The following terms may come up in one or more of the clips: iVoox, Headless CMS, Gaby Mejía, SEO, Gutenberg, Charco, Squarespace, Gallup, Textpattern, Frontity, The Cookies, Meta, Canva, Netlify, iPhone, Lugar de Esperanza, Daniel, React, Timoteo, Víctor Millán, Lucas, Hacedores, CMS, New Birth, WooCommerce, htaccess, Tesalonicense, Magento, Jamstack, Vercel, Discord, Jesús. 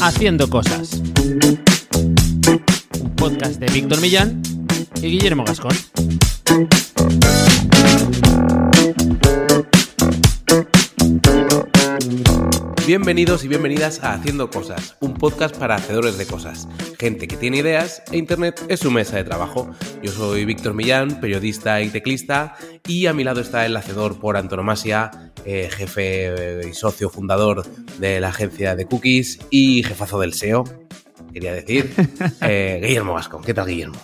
Haciendo cosas. Un podcast de Víctor Millán y Guillermo Gascón. Bienvenidos y bienvenidas a Haciendo Cosas, un podcast para hacedores de cosas, gente que tiene ideas e Internet es su mesa de trabajo. Yo soy Víctor Millán, periodista y teclista, y a mi lado está el hacedor por antonomasia, jefe y socio fundador de la agencia The Cookies y jefazo del SEO, quería decir, Guillermo Gascón. ¿Qué tal, Guillermo?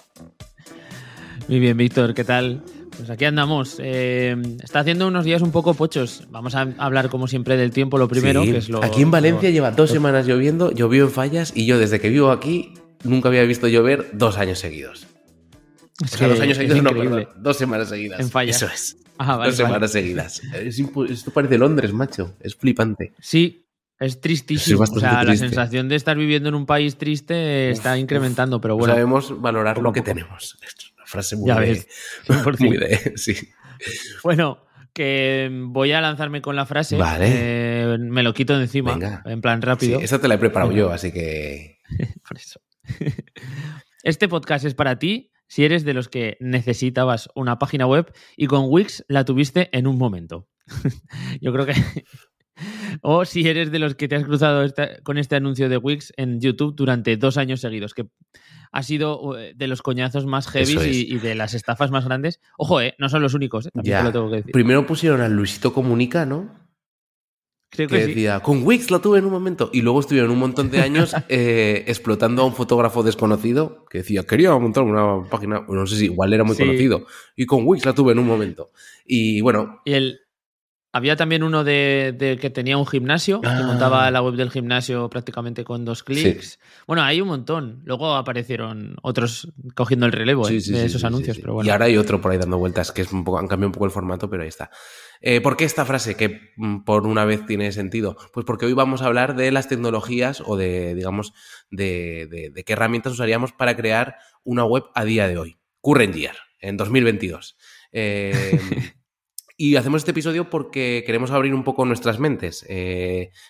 Muy bien, Víctor, ¿qué tal? Pues aquí andamos. Está haciendo unos días un poco pochos. Vamos a hablar, como siempre, del tiempo, lo primero. Sí, que es lo, aquí en Valencia lleva 2 semanas lloviendo, llovió en Fallas, y yo desde que vivo aquí nunca había visto llover 2 años seguidos. O sea, 2 años seguidos, no, perdón, 2 semanas seguidas. En Fallas. Eso es. Ah, vale, 2 semanas seguidas. Esto parece Londres, macho. Es flipante. Sí. Es tristísimo, o sea, triste. La sensación de estar viviendo en un país triste está incrementando, pero bueno. Sabemos valorar lo que tenemos. Es una frase muy de... Sí. Bueno, que voy a lanzarme con la frase. Vale. Me lo quito de encima. Venga. En plan rápido. Sí, esta te la he preparado yo, así que... Por eso. Este podcast es para ti si eres de los que necesitabas una página web y con Wix la tuviste en un momento. Yo creo que... O si eres de los que te has cruzado con este anuncio de Wix en YouTube durante 2 años seguidos, que ha sido de los coñazos más heavy y de las estafas más grandes. Ojo, no son los únicos, también te lo tengo que decir. Primero pusieron a Luisito Comunica, ¿no? Creo que decía, sí. Con Wix lo tuve en un momento. Y luego estuvieron un montón de años explotando a un fotógrafo desconocido que decía, quería montar una página, no sé si igual era muy conocido. Y con Wix la tuve en un momento. Y bueno... Había también uno de que tenía un gimnasio, que montaba la web del gimnasio prácticamente con 2 clics. Sí. Bueno, hay un montón. Luego aparecieron otros cogiendo el relevo de esos anuncios. Sí, sí. Pero bueno. Y ahora hay otro por ahí dando vueltas, que es un poco, han cambiado un poco el formato, pero ahí está. ¿Por qué esta frase que por una vez tiene sentido? Pues porque hoy vamos a hablar de las tecnologías o de, digamos, de qué herramientas usaríamos para crear una web a día de hoy. Current year, en 2022. Y hacemos este episodio porque queremos abrir un poco nuestras mentes.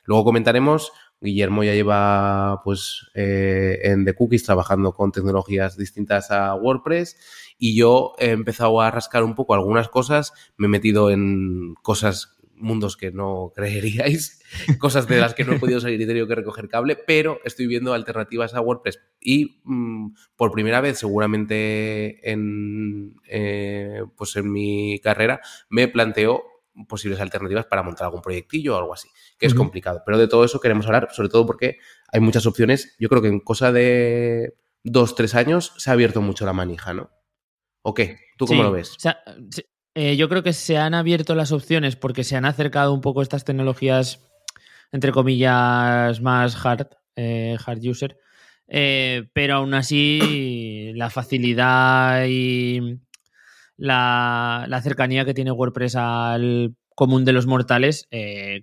Luego comentaremos, Guillermo ya lleva pues en The Cookies trabajando con tecnologías distintas a WordPress, y yo he empezado a rascar un poco algunas cosas, me he metido en cosas, mundos que no creeríais, cosas de las que no he podido salir y he tenido que recoger cable, pero estoy viendo alternativas a WordPress. Y por primera vez, seguramente en mi carrera, me planteo posibles alternativas para montar algún proyectillo o algo así, que es complicado. Pero de todo eso queremos hablar, sobre todo porque hay muchas opciones. Yo creo que en cosa de 2-3 años se ha abierto mucho la manija, ¿no? ¿O qué? ¿Tú cómo lo ves? O sea, yo creo que se han abierto las opciones porque se han acercado un poco estas tecnologías, entre comillas, más hard user. Pero aún así la facilidad y la cercanía que tiene WordPress al común de los mortales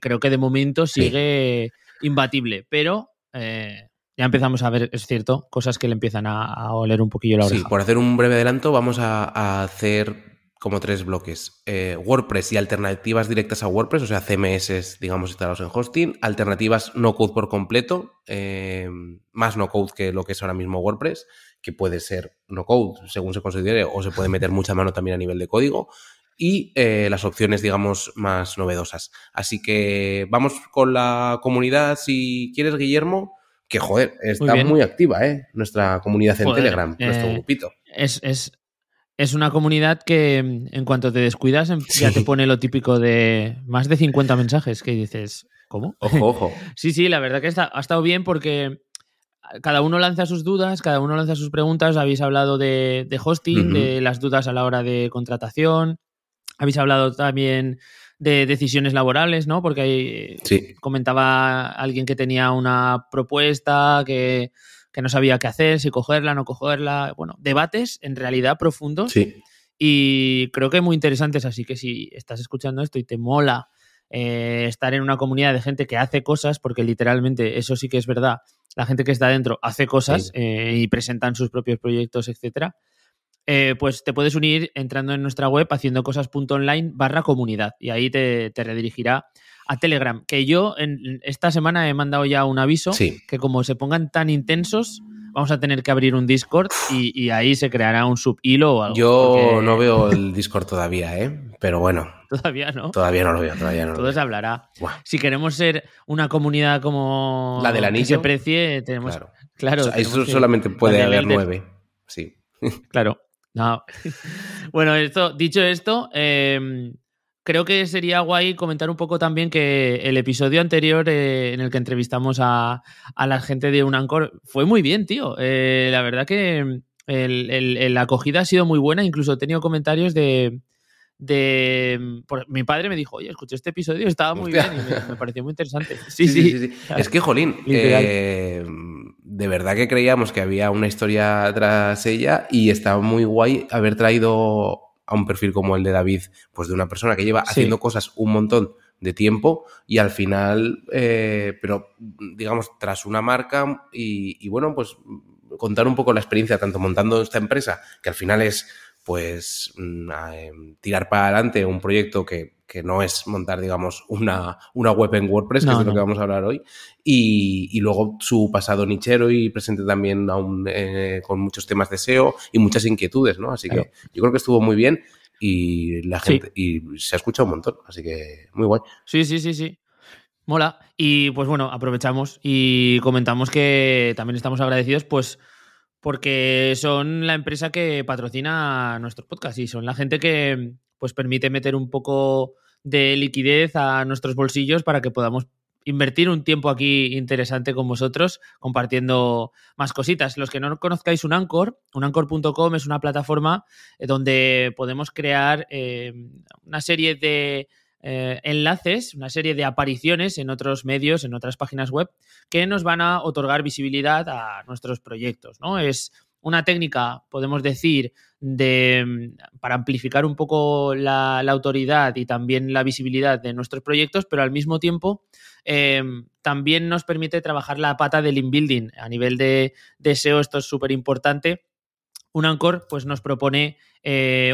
creo que de momento sigue imbatible, pero ya empezamos a ver, es cierto, cosas que le empiezan a oler un poquillo la oreja. Sí, por hacer un breve adelanto vamos a hacer como 3 bloques. WordPress y alternativas directas a WordPress, o sea, CMS, digamos, instalados en hosting, alternativas no-code por completo, más no-code que lo que es ahora mismo WordPress, que puede ser no-code, según se considere, o se puede meter mucha mano también a nivel de código, y las opciones, digamos, más novedosas. Así que vamos con la comunidad, si quieres, Guillermo, que, joder, está muy activa, nuestra comunidad en Telegram, nuestro grupito. Es una comunidad que en cuanto te descuidas ya te pone lo típico de más de 50 mensajes que dices, ¿cómo? Ojo. Sí, la verdad que ha estado bien porque cada uno lanza sus dudas, cada uno lanza sus preguntas. Habéis hablado de hosting, de las dudas a la hora de contratación. Habéis hablado también de decisiones laborales, ¿no? Porque ahí comentaba alguien que tenía una propuesta que no sabía qué hacer, si cogerla, no cogerla. Bueno, debates en realidad profundos y creo que muy interesantes. Así que si estás escuchando esto y te mola estar en una comunidad de gente que hace cosas, porque literalmente eso sí que es verdad, la gente que está dentro hace cosas y presentan sus propios proyectos, etcétera, pues te puedes unir entrando en nuestra web haciendo cosas.online/comunidad y ahí te redirigirá a Telegram, que yo esta semana he mandado ya un aviso, sí, que como se pongan tan intensos vamos a tener que abrir un Discord y ahí se creará un subhilo o algo. Yo no veo el Discord todavía, pero bueno. ¿Todavía no? Todavía no lo veo, todavía no. Todo se hablará. Buah. Si queremos ser una comunidad como la del anillo, que se precie, tenemos... Claro, eso solamente puede haber 9, sí. Claro. No. Bueno, dicho esto, creo que sería guay comentar un poco también que el episodio anterior en el que entrevistamos a la gente de Unancor fue muy bien, tío. La verdad que la acogida ha sido muy buena. Incluso he tenido comentarios mi padre me dijo, oye, escuché este episodio, estaba muy bien y me pareció muy interesante. Sí. Claro. Es que, jolín, de verdad que creíamos que había una historia tras ella y está muy guay haber traído a un perfil como el de David, pues de una persona que lleva haciendo cosas un montón de tiempo y al final, pero digamos, tras una marca y bueno, pues contar un poco la experiencia, tanto montando esta empresa, que al final es pues tirar para adelante un proyecto que no es montar, digamos, una web en WordPress, que es de lo que vamos a hablar hoy, y luego su pasado nichero y presente también aún con muchos temas de SEO y muchas inquietudes, ¿no? Así que yo creo que estuvo muy bien y la gente y se ha escuchado un montón, así que muy guay. Sí. Mola. Y pues bueno, aprovechamos y comentamos que también estamos agradecidos, pues, porque son la empresa que patrocina nuestro podcast y son la gente que pues permite meter un poco de liquidez a nuestros bolsillos para que podamos invertir un tiempo aquí interesante con vosotros compartiendo más cositas. Los que no conozcáis Unancor, unancor.com es una plataforma donde podemos crear una serie de enlaces, una serie de apariciones en otros medios, en otras páginas web, que nos van a otorgar visibilidad a nuestros proyectos, ¿no? Es una técnica, podemos decir, para amplificar un poco la autoridad y también la visibilidad de nuestros proyectos, pero al mismo tiempo también nos permite trabajar la pata del inbuilding. A nivel de SEO esto es súper importante. Unancor pues nos propone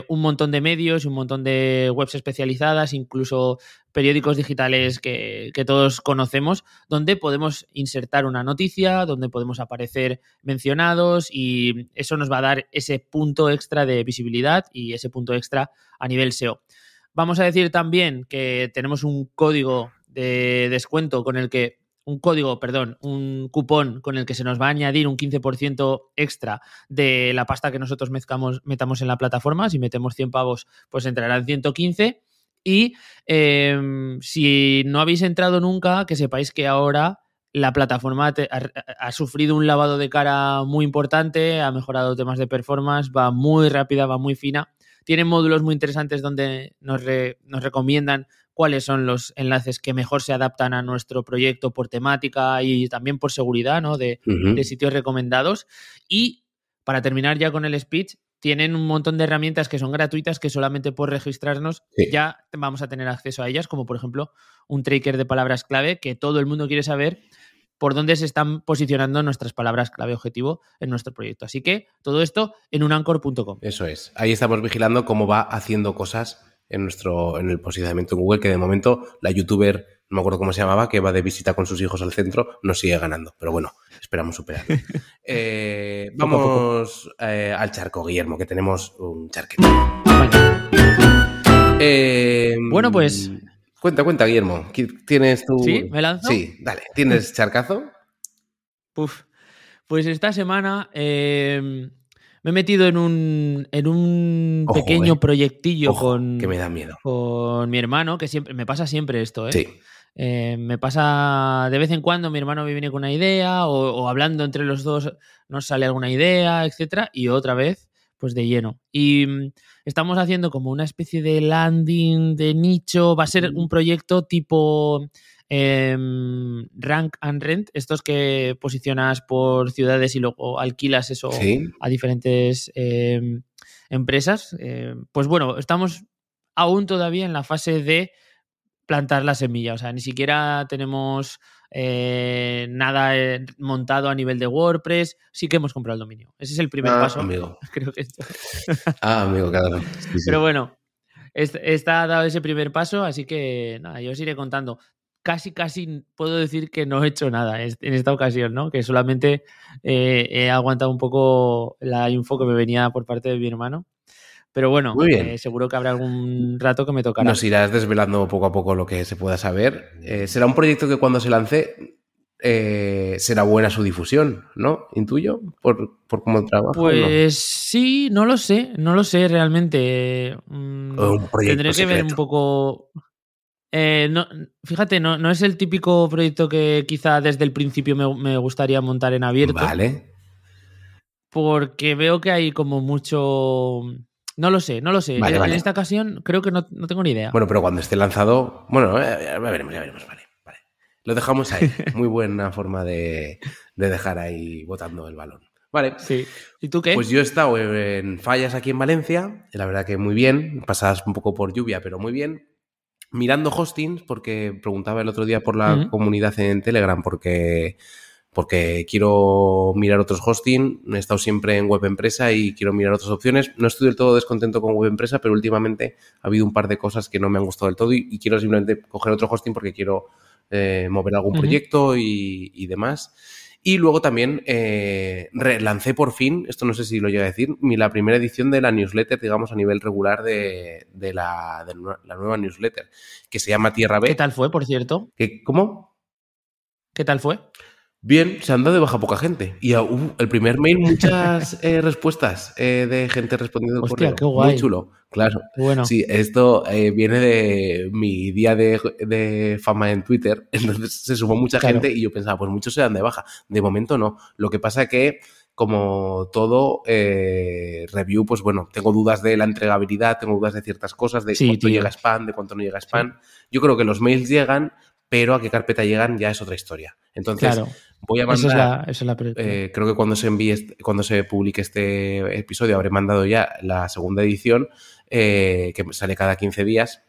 un montón de medios, un montón de webs especializadas, incluso periódicos digitales que todos conocemos, donde podemos insertar una noticia, donde podemos aparecer mencionados y eso nos va a dar ese punto extra de visibilidad y ese punto extra a nivel SEO. Vamos a decir también que tenemos un código de descuento un cupón con el que se nos va a añadir un 15% extra de la pasta que nosotros metamos en la plataforma. Si metemos 100 pavos, pues entrarán 115. Y si no habéis entrado nunca, que sepáis que ahora la plataforma ha sufrido un lavado de cara muy importante, ha mejorado temas de performance, va muy rápida, va muy fina. Tienen módulos muy interesantes donde nos recomiendan cuáles son los enlaces que mejor se adaptan a nuestro proyecto por temática y también por seguridad, ¿no? De sitios recomendados. Y para terminar ya con el speech, tienen un montón de herramientas que son gratuitas que solamente por registrarnos ya vamos a tener acceso a ellas, como por ejemplo un tracker de palabras clave que todo el mundo quiere saber por dónde se están posicionando nuestras palabras clave objetivo en nuestro proyecto. Así que todo esto en unancor.com. Eso es. Ahí estamos vigilando cómo va haciendo cosas en el posicionamiento en Google, que de momento la youtuber, no me acuerdo cómo se llamaba, que va de visita con sus hijos al centro, nos sigue ganando, pero bueno, esperamos superar. Vamos al charco, Guillermo, que tenemos un charquete. Bueno, pues cuenta, Guillermo, ¿tienes tu...? ¿Sí? ¿Me lanzo? Sí, dale, ¿tienes charcazo? Pues esta semana... me he metido en un pequeño proyectillo que me da miedo. Con mi hermano, que siempre me pasa esto, ¿eh? Sí. Me pasa de vez en cuando, mi hermano me viene con una idea o hablando entre los dos nos sale alguna idea, etcétera, y otra vez, pues de lleno. Y estamos haciendo como una especie de landing de nicho, va a ser un proyecto tipo... Rank and Rent, estos que posicionas por ciudades y luego alquilas eso a diferentes empresas. Pues bueno, estamos aún todavía en la fase de plantar la semilla, o sea, ni siquiera tenemos nada montado a nivel de WordPress, sí que hemos comprado el dominio. Ese es el primer paso. Amigo. Creo que esto. Amigo, cada vez. Sí. Pero bueno, está dado ese primer paso, así que nada, yo os iré contando. Casi puedo decir que no he hecho nada en esta ocasión, ¿no? Que solamente he aguantado un poco la info que me venía por parte de mi hermano. Pero bueno, seguro que habrá algún rato que me tocará. Nos irás desvelando poco a poco lo que se pueda saber. Será un proyecto que cuando se lance será buena su difusión, ¿no? Intuyo, por cómo trabaja. Pues ¿no? Sí, no lo sé realmente. Un proyecto tendré que secreto. Ver un poco... no, fíjate, no es el típico proyecto que quizá desde el principio me gustaría montar en abierto. Vale. Porque veo que hay como mucho... No lo sé. Vale, en esta ocasión creo que no tengo ni idea. Bueno, pero cuando esté lanzado... Bueno, ya veremos. Vale. Lo dejamos ahí. Muy buena forma de dejar ahí botando el balón. Vale. Sí. ¿Y tú qué? Pues yo he estado en Fallas aquí en Valencia. La verdad que muy bien. Pasadas un poco por lluvia, pero muy bien. Mirando hostings, porque preguntaba el otro día por la comunidad en Telegram, porque quiero mirar otros hosting. He estado siempre en Web Empresa y quiero mirar otras opciones. No estoy del todo descontento con Web Empresa, pero últimamente ha habido un par de cosas que no me han gustado del todo y quiero simplemente coger otro hosting porque quiero mover algún proyecto y demás. Y luego también relancé por fin, esto no sé si lo llegué a decir, la primera edición de la newsletter, digamos, a nivel regular de la nueva newsletter, que se llama Tierra B. ¿Qué tal fue, por cierto? ¿Cómo? ¿Qué tal fue? Bien, se han dado de baja poca gente. Y el primer mail, muchas respuestas de gente respondiendo. Hostia, qué guay. Muy chulo, claro. Bueno. Sí, esto viene de mi día de fama en Twitter. Entonces se sumó mucha gente y yo pensaba, pues muchos se dan de baja. De momento no. Lo que pasa que, como todo review, pues bueno, tengo dudas de la entregabilidad, tengo dudas de ciertas cosas, de cuánto llega spam, de cuánto no llega spam. Sí. Yo creo que los mails llegan, pero a qué carpeta llegan ya es otra historia. Entonces, voy a mandar... creo que cuando se publique este episodio habré mandado ya la segunda edición, que sale cada 15 días.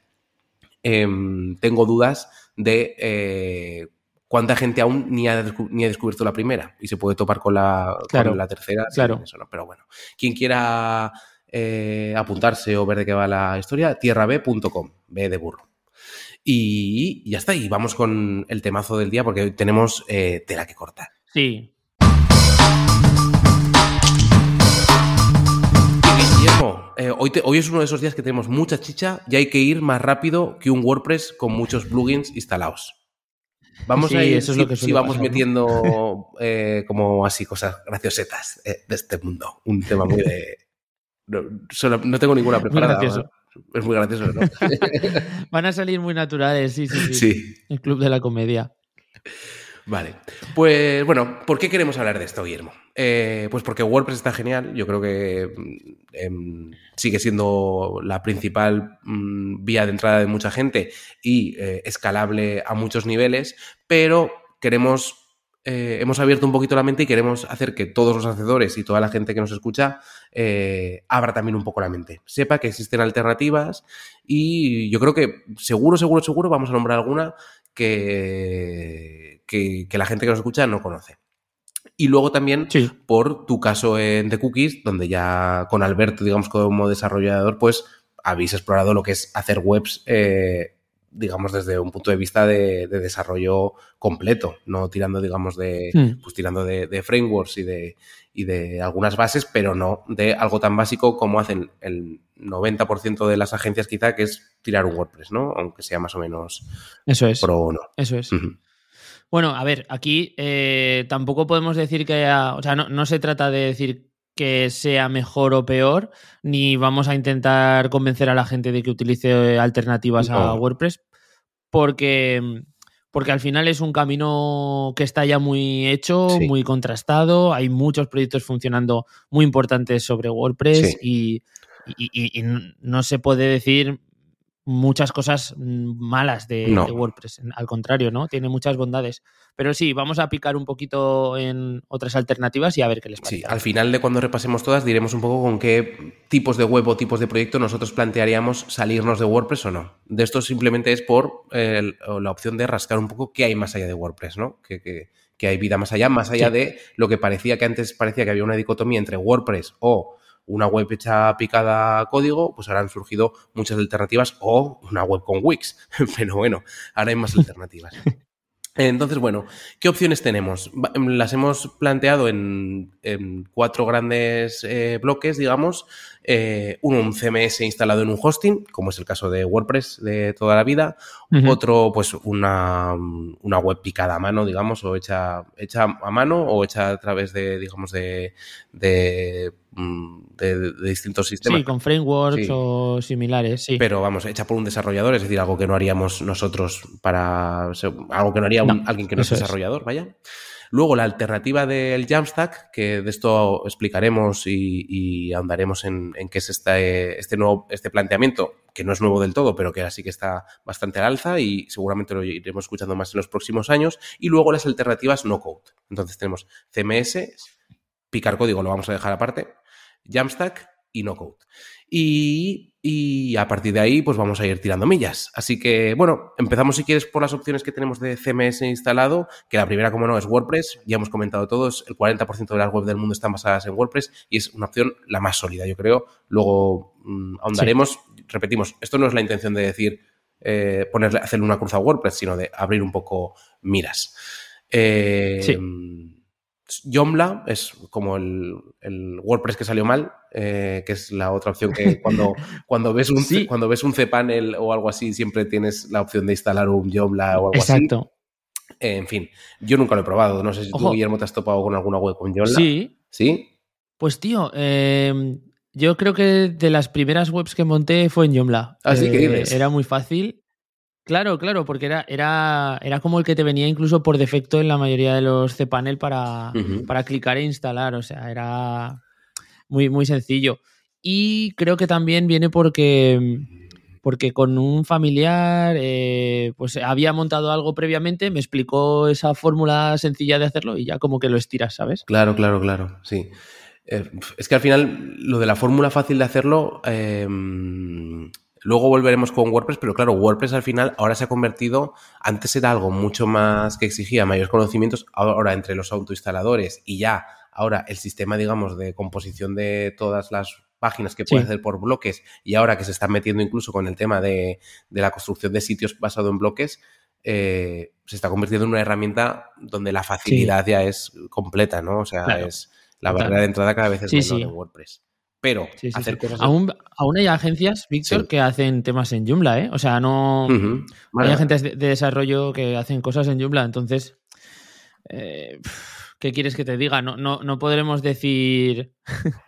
Tengo dudas de cuánta gente aún ni ha descubierto la primera y se puede topar con la tercera. Claro. Eso no. Pero bueno, quien quiera apuntarse o ver de qué va la historia, tierrab.com, B de burro. Y ya está, y vamos con el temazo del día porque hoy tenemos tela que cortar. Sí. Guillermo, hoy es uno de esos días que tenemos mucha chicha y hay que ir más rápido que un WordPress con muchos plugins instalados. Vamos a ir, si vamos metiendo como así cosas graciosetas de este mundo. Un tema muy de... No tengo ninguna preparada. Es muy gracioso, ¿no? Van a salir muy naturales, sí. El Club de la Comedia. Vale. Pues, bueno, ¿por qué queremos hablar de esto, Guillermo? Pues porque WordPress está genial. Yo creo que sigue siendo la principal vía de entrada de mucha gente y escalable a muchos niveles, pero hemos abierto un poquito la mente y queremos hacer que todos los hacedores y toda la gente que nos escucha abra también un poco la mente. Sepa que existen alternativas y yo creo que seguro vamos a nombrar alguna que la gente que nos escucha no conoce. Y luego también por tu caso en The Cookies, donde ya con Alberto, digamos, como desarrollador, pues habéis explorado lo que es hacer webs digamos, desde un punto de vista de desarrollo completo, no tirando, digamos, de frameworks y de algunas bases, pero no de algo tan básico como hacen el 90% de las agencias quizá, que es tirar un WordPress, ¿no? Aunque sea más o menos pro o no. Eso es. Uh-huh. Bueno, a ver, aquí tampoco podemos decir que haya... O sea, no se trata de decir que sea mejor o peor, ni vamos a intentar convencer a la gente de que utilice alternativas a WordPress, porque al final es un camino que está ya muy hecho, muy contrastado, hay muchos proyectos funcionando muy importantes sobre WordPress y no se puede decir muchas cosas malas de WordPress. Al contrario, ¿no? Tiene muchas bondades. Pero sí, vamos a picar un poquito en otras alternativas y a ver qué les parece. Sí, al final de cuando repasemos todas diremos un poco con qué tipos de web o tipos de proyecto nosotros plantearíamos salirnos de WordPress o no. De esto simplemente es por la opción de rascar un poco qué hay más allá de WordPress, ¿no? Que hay vida más allá sí. de lo que parecía que antes parecía que había una dicotomía entre WordPress o una web hecha picada a código, pues ahora han surgido muchas alternativas o una web con Wix. Pero bueno, ahora hay más alternativas. Entonces, bueno, ¿qué opciones tenemos? Las hemos planteado en 4 grandes bloques, digamos. Un CMS instalado en un hosting, como es el caso de WordPress de toda la vida. Uh-huh. Otro, pues una web picada a mano, digamos, o hecha a mano o hecha a través de, digamos, de distintos sistemas. Sí, con frameworks sí. o similares, sí. Pero vamos, hecha por un desarrollador, es decir, algo que no haríamos nosotros para... O sea, algo que no haría alguien que no es desarrollador, vaya. Luego, la alternativa del Jamstack, que de esto explicaremos y ahondaremos en qué es este planteamiento, que no es nuevo del todo, pero que ahora sí que está bastante al alza y seguramente lo iremos escuchando más en los próximos años. Y luego las alternativas no-code. Entonces tenemos CMS, picar código lo vamos a dejar aparte, Jamstack y no-code. Y a partir de ahí, pues vamos a ir tirando millas. Así que, bueno, empezamos si quieres por las opciones que tenemos de CMS instalado, que la primera, como no, es WordPress. Ya hemos comentado todos, el 40% de las webs del mundo están basadas en WordPress y es una opción la más sólida, yo creo. Luego ahondaremos, sí. Repetimos, esto no es la intención de decir hacerle una cruz a WordPress, sino de abrir un poco miras. Sí. Joomla es como el WordPress que salió mal, que es la otra opción que cuando ves un sí. cuando ves un cPanel o algo así siempre tienes la opción de instalar un Joomla o algo Exacto. así. En fin, yo nunca lo he probado. No sé si tú, Guillermo, te has topado con alguna web con Joomla. Sí. ¿Sí? Pues tío, yo creo que de las primeras webs que monté fue en Joomla. Así que dices. Era muy fácil. Claro, porque era como el que te venía incluso por defecto en la mayoría de los cPanel para clicar e instalar. O sea, era muy, muy sencillo. Y creo que también viene porque con un familiar pues había montado algo previamente, me explicó esa fórmula sencilla de hacerlo y ya como que lo estiras, ¿sabes? Claro, sí. Es que al final lo de la fórmula fácil de hacerlo... Luego volveremos con WordPress, pero claro, WordPress al final ahora se ha convertido, antes era algo mucho más que exigía mayores conocimientos, ahora entre los autoinstaladores y ya, ahora el sistema, digamos, de composición de todas las páginas que puedes sí. hacer por bloques y ahora que se está metiendo incluso con el tema de la construcción de sitios basado en bloques, se está convirtiendo en una herramienta donde la facilidad sí. ya es completa, ¿no? O sea, claro. es la barrera claro. de entrada cada vez es menor sí. en WordPress. Pero sí, hacer cosas... Aún hay agencias, Víctor, sí. que hacen temas en Joomla, ¿eh? O sea, no... Uh-huh. Vale. Hay agencias de desarrollo que hacen cosas en Joomla, entonces... ¿Qué quieres que te diga? No podremos decir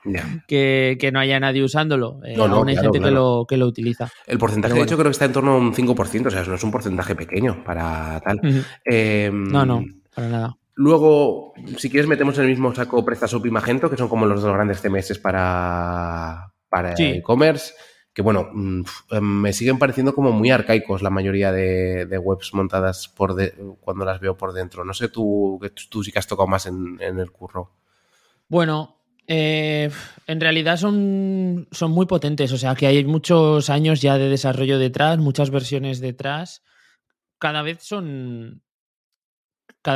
yeah. que no haya nadie usándolo. Aún hay gente que lo utiliza. El porcentaje, de hecho, creo que está en torno a un 5%. O sea, no es un porcentaje pequeño para tal. Uh-huh. No, para nada. Luego, si quieres, metemos en el mismo saco PrestaShop y Magento, que son como los dos grandes CMS para sí. e-commerce, que bueno, me siguen pareciendo como muy arcaicos la mayoría de webs montadas cuando las veo por dentro. No sé, tú sí que has tocado más en el curro. Bueno... en realidad son muy potentes, o sea que hay muchos años ya de desarrollo detrás, muchas versiones detrás. Cada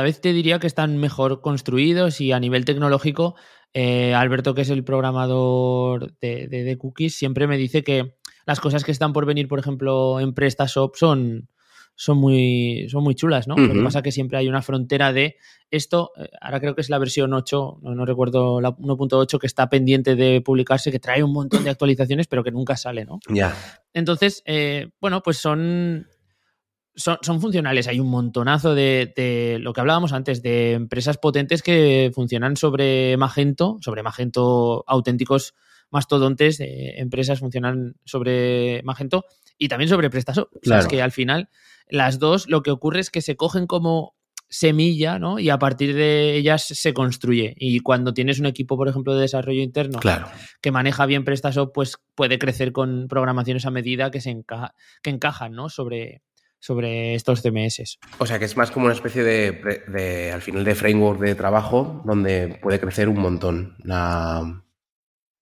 vez te diría que están mejor construidos y a nivel tecnológico, Alberto, que es el programador de The Cookies, siempre me dice que las cosas que están por venir, por ejemplo, en PrestaShop son muy chulas, ¿no? Uh-huh. Lo que pasa es que siempre hay una frontera de esto, ahora creo que es la versión 8, no recuerdo, la 1.8 que está pendiente de publicarse, que trae un montón de actualizaciones, pero que nunca sale, ¿no? Yeah. Entonces, bueno, pues son funcionales. Hay un montonazo de lo que hablábamos antes, de empresas potentes que funcionan sobre Magento auténticos mastodontes, empresas funcionan sobre Magento y también sobre PrestaShop. Claro. O sea, es que al final las dos lo que ocurre es que se cogen como semilla, ¿no? Y a partir de ellas se construye. Y cuando tienes un equipo, por ejemplo, de desarrollo interno, claro, que maneja bien PrestaShop, pues puede crecer con programaciones a medida que encajan, ¿no? Sobre estos CMS. O sea, que es más como una especie de al final, de framework de trabajo donde puede crecer un montón.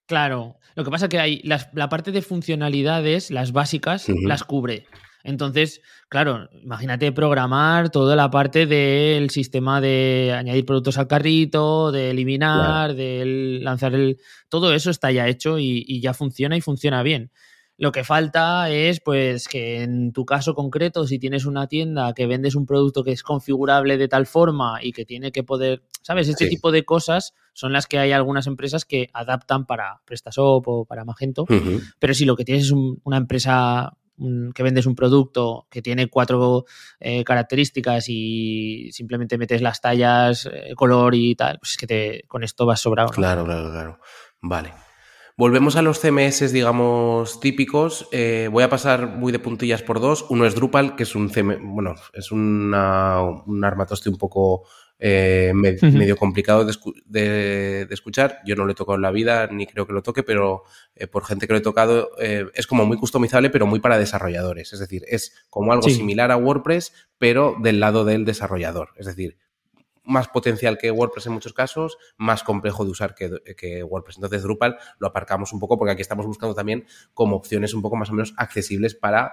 Claro. Lo que pasa es que hay la parte de funcionalidades, las básicas, uh-huh, las cubre. Entonces, claro, imagínate programar toda la parte del sistema de añadir productos al carrito, de eliminar, wow, de lanzar el... Todo eso está ya hecho y ya funciona, y funciona bien. Lo que falta es, pues, que en tu caso concreto, si tienes una tienda que vendes un producto que es configurable de tal forma y que tiene que poder, ¿sabes? Este, sí, tipo de cosas son las que hay algunas empresas que adaptan para PrestaShop o para Magento, uh-huh, pero si lo que tienes es una empresa... que vendes un producto que tiene 4 características y simplemente metes las tallas, color y tal, pues es que con esto vas sobrado, ¿no? Claro. Vale. Volvemos a los CMS, digamos, típicos. Voy a pasar muy de puntillas por 2. Uno es Drupal, que es un CMS, bueno, es un armatoste un poco uh-huh, medio complicado de escuchar. Yo no lo he tocado en la vida, ni creo que lo toque, pero por gente que lo he tocado, es como muy customizable, pero muy para desarrolladores. Es decir, es como algo, sí, similar a WordPress, pero del lado del desarrollador. Es decir, más potencial que WordPress en muchos casos, más complejo de usar que WordPress. Entonces, Drupal lo aparcamos un poco porque aquí estamos buscando también como opciones un poco más o menos accesibles para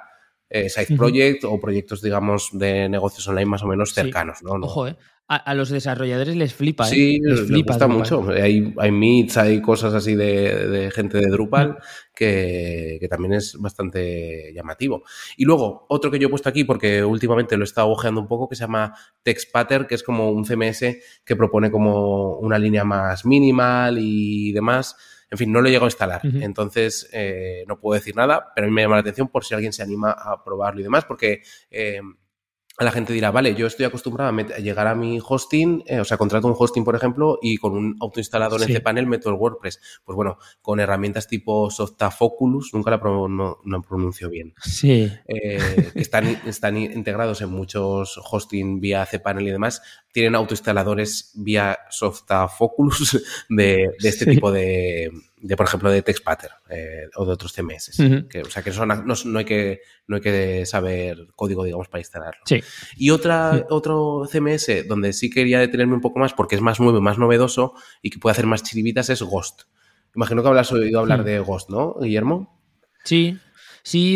side project, uh-huh, o proyectos, digamos, de negocios online más o menos cercanos, sí, ¿no? Ojo, a los desarrolladores les flipa. Sí, les gusta Drupal mucho. Hay meets, hay cosas así de gente de Drupal, uh-huh, que también es bastante llamativo. Y luego, otro que yo he puesto aquí, porque últimamente lo he estado ojeando un poco, que se llama Textpattern, que es como un CMS que propone como una línea más minimal y demás. En fin, no lo llego a instalar, uh-huh, entonces no puedo decir nada, pero a mí me llama la atención por si alguien se anima a probarlo y demás, porque la gente dirá, vale, yo estoy acostumbrado a llegar a mi hosting, o sea, contrato un hosting, por ejemplo, y con un autoinstalado en, sí, este panel meto el WordPress. Pues bueno, con herramientas tipo Softafocus, nunca la no pronuncio bien. Sí. Están integrados en muchos hosting vía cPanel y demás. Tienen autoinstaladores vía Softafocus de este, sí, tipo de, por ejemplo, de Textpattern o de otros CMS. Uh-huh. O sea, que eso no hay que saber código, digamos, para instalarlo. Sí. Y otro CMS donde sí quería detenerme un poco más porque es más nuevo, más novedoso y que puede hacer más chiribitas es Ghost. Imagino que habrás oído hablar, uh-huh, de Ghost, ¿no, Guillermo? Sí,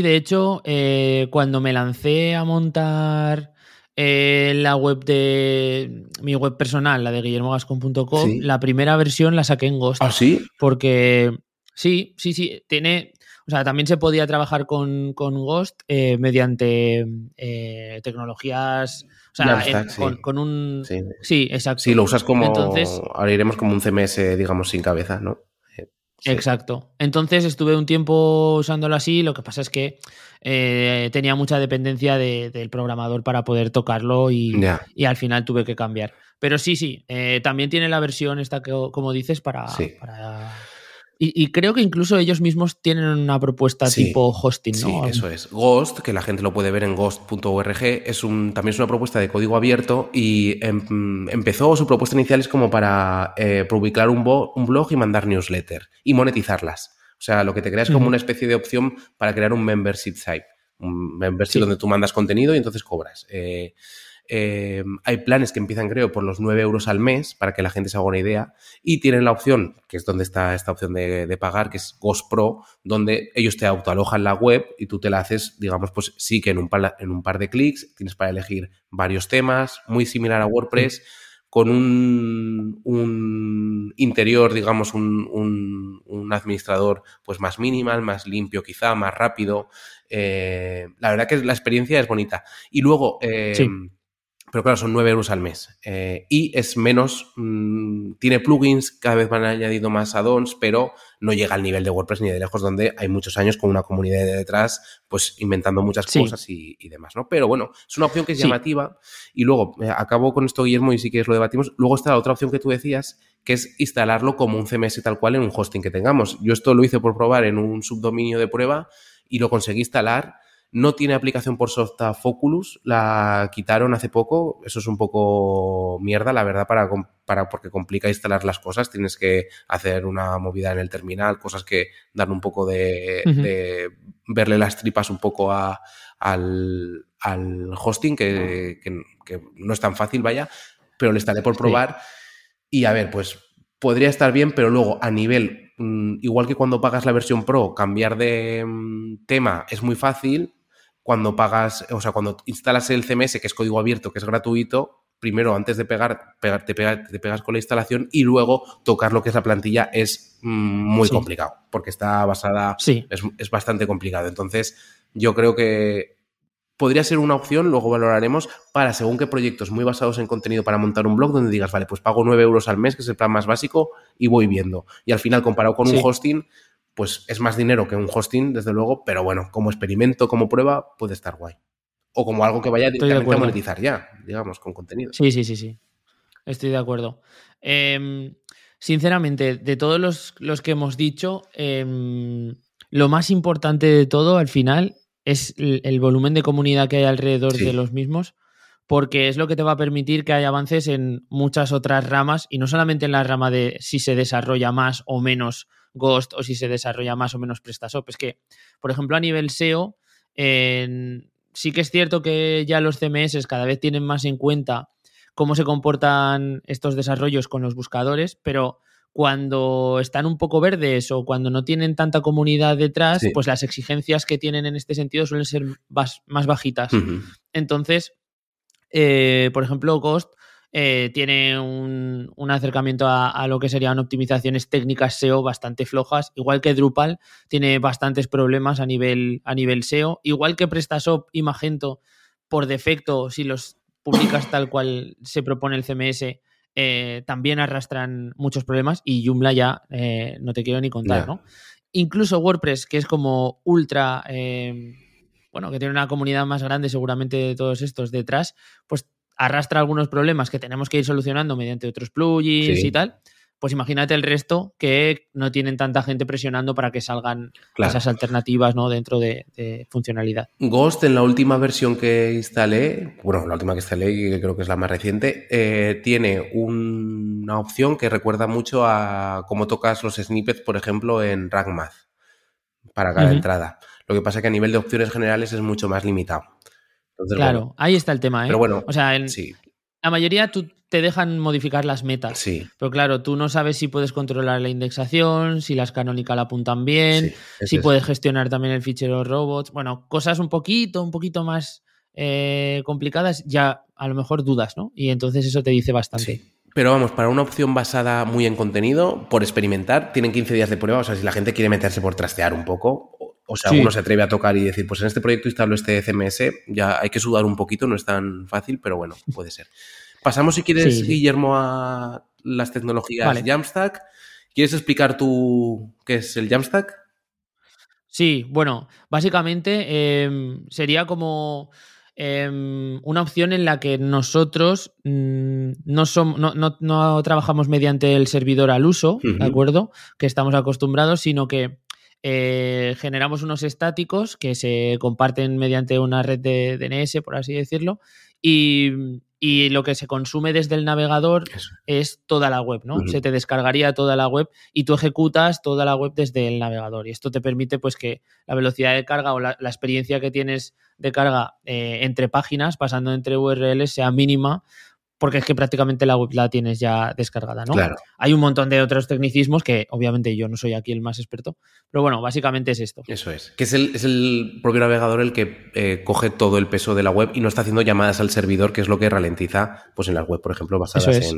de hecho, cuando me lancé a montar... la web de mi web personal, la de guillermogascón.com, ¿sí? La primera versión la saqué en Ghost. ¿Ah, sí? Porque sí, tiene, o sea, también se podía trabajar con Ghost mediante tecnologías, o sea, Jamstack, con un... Sí. Sí, exacto. Sí, lo usas como... Entonces, ahora iremos como un CMS, digamos, sin cabeza, ¿no? Sí. Exacto. Entonces estuve un tiempo usándolo así, lo que pasa es que tenía mucha dependencia del programador para poder tocarlo y al final tuve que cambiar. Pero sí, también tiene la versión esta que, como dices, para... Sí. Y creo que incluso ellos mismos tienen una propuesta, sí, tipo hosting, ¿no? Sí, eso es. Ghost, que la gente lo puede ver en ghost.org, también es una propuesta de código abierto y empezó, su propuesta inicial es como para publicar un blog y mandar newsletter y monetizarlas. O sea, lo que te crea es como, uh-huh, una especie de opción para crear un membership site, sí, donde tú mandas contenido y entonces cobras. Hay planes que empiezan, creo, por los 9€ al mes, para que la gente se haga una idea, y tienen la opción, que es donde está esta opción de pagar, que es Ghost Pro, donde ellos te autoalojan la web y tú te la haces, digamos, pues sí que en un par de clics, tienes para elegir varios temas, muy similar a WordPress, con un interior, digamos, un administrador pues más minimal, más limpio quizá, más rápido. La verdad que la experiencia es bonita. Y luego... sí. Pero claro, son 9€ al mes y es menos, tiene plugins, cada vez van añadiendo más add-ons, pero no llega al nivel de WordPress ni de lejos, donde hay muchos años con una comunidad de detrás, pues inventando muchas, sí, cosas y demás, ¿no? Pero bueno, es una opción que es, sí, llamativa. Y luego, acabo con esto, Guillermo, y si quieres lo debatimos. Luego está la otra opción que tú decías, que es instalarlo como un CMS tal cual en un hosting que tengamos. Yo esto lo hice por probar en un subdominio de prueba y lo conseguí instalar. No tiene aplicación por Softa Focus, la quitaron hace poco. Eso es un poco mierda, la verdad, porque complica instalar las cosas. Tienes que hacer una movida en el terminal, cosas que dan un poco de verle las tripas un poco al hosting, que no es tan fácil, vaya, pero le estaré por probar. Sí. Y a ver, pues podría estar bien, pero luego a nivel, igual que cuando pagas la versión Pro, cambiar de tema es muy fácil. Cuando pagas, o sea, cuando instalas el CMS, que es código abierto, que es gratuito, primero, antes de te pegas con la instalación y luego tocar lo que es la plantilla es muy complicado, porque está basada, es bastante complicado. Entonces, yo creo que podría ser una opción, luego valoraremos, para según qué proyectos muy basados en contenido para montar un blog donde digas, vale, pues pago 9 euros al mes, que es el plan más básico, y voy viendo. Y al final, comparado con un hosting, pues es más dinero que un hosting, desde luego, pero bueno, como experimento, como prueba, puede estar guay. O como algo que vaya directamente a monetizar ya, digamos, con contenido. Sí. Estoy de acuerdo. Sinceramente, de todos los que hemos dicho, lo más importante de todo al final es el volumen de comunidad que hay alrededor de los mismos, porque es lo que te va a permitir que haya avances en muchas otras ramas, y no solamente en la rama de si se desarrolla más o menos Ghost o si se desarrolla más o menos PrestaShop. Es que, por ejemplo, a nivel SEO, sí que es cierto que ya los CMS cada vez tienen más en cuenta cómo se comportan estos desarrollos con los buscadores, pero cuando están un poco verdes o cuando no tienen tanta comunidad detrás, pues las exigencias que tienen en este sentido suelen ser más bajitas. Uh-huh. Entonces, por ejemplo, Ghost tiene un acercamiento a lo que serían optimizaciones técnicas SEO bastante flojas, igual que Drupal tiene bastantes problemas a nivel SEO, igual que PrestaShop y Magento, por defecto, si los publicas tal cual se propone el CMS, también arrastran muchos problemas, y Joomla ya no te quiero ni contar, ¿no? Incluso WordPress, que es como ultra, que tiene una comunidad más grande seguramente de todos estos detrás, pues arrastra algunos problemas que tenemos que ir solucionando mediante otros plugins y tal. Pues imagínate el resto, que no tienen tanta gente presionando para que salgan esas alternativas, ¿no?, dentro de funcionalidad. Ghost, en la última versión que instalé, y que creo que es la más reciente, tiene una opción que recuerda mucho a cómo tocas los snippets, por ejemplo, en Rank Math, para cada entrada. Lo que pasa es que a nivel de opciones generales es mucho más limitado. Entonces, ahí está el tema, ¿eh? Pero bueno, o sea, la mayoría te dejan modificar las metas, pero claro, tú no sabes si puedes controlar la indexación, si las canonical apuntan bien, si puedes gestionar también el fichero robots, bueno, cosas un poquito más complicadas, ya a lo mejor dudas, ¿no? Y entonces eso te dice bastante. Sí. Pero vamos, para una opción basada muy en contenido, por experimentar, tienen 15 días de prueba, o sea, si la gente quiere meterse por trastear un poco, o sea, uno se atreve a tocar y decir, pues en este proyecto instalo este CMS, ya hay que sudar un poquito, no es tan fácil, pero bueno, puede ser. Pasamos, si quieres, Guillermo, a las tecnologías Jamstack. ¿Quieres explicar tú qué es el Jamstack? Sí, bueno, básicamente sería como una opción en la que nosotros no trabajamos mediante el servidor al uso, ¿de acuerdo?, que estamos acostumbrados, sino que generamos unos estáticos que se comparten mediante una red de DNS, por así decirlo, y lo que se consume desde el navegador es toda la web, ¿no? Se te descargaría toda la web y tú ejecutas toda la web desde el navegador, y esto te permite, pues, que la velocidad de carga o la experiencia que tienes de carga entre páginas, pasando entre URLs, sea mínima, porque es que prácticamente la web la tienes ya descargada, ¿no? Claro. Hay un montón de otros tecnicismos que obviamente yo no soy aquí el más experto, pero bueno, básicamente es esto. Eso es. Que es el propio navegador el que coge todo el peso de la web y no está haciendo llamadas al servidor, que es lo que ralentiza, pues, en la web, por ejemplo, basadas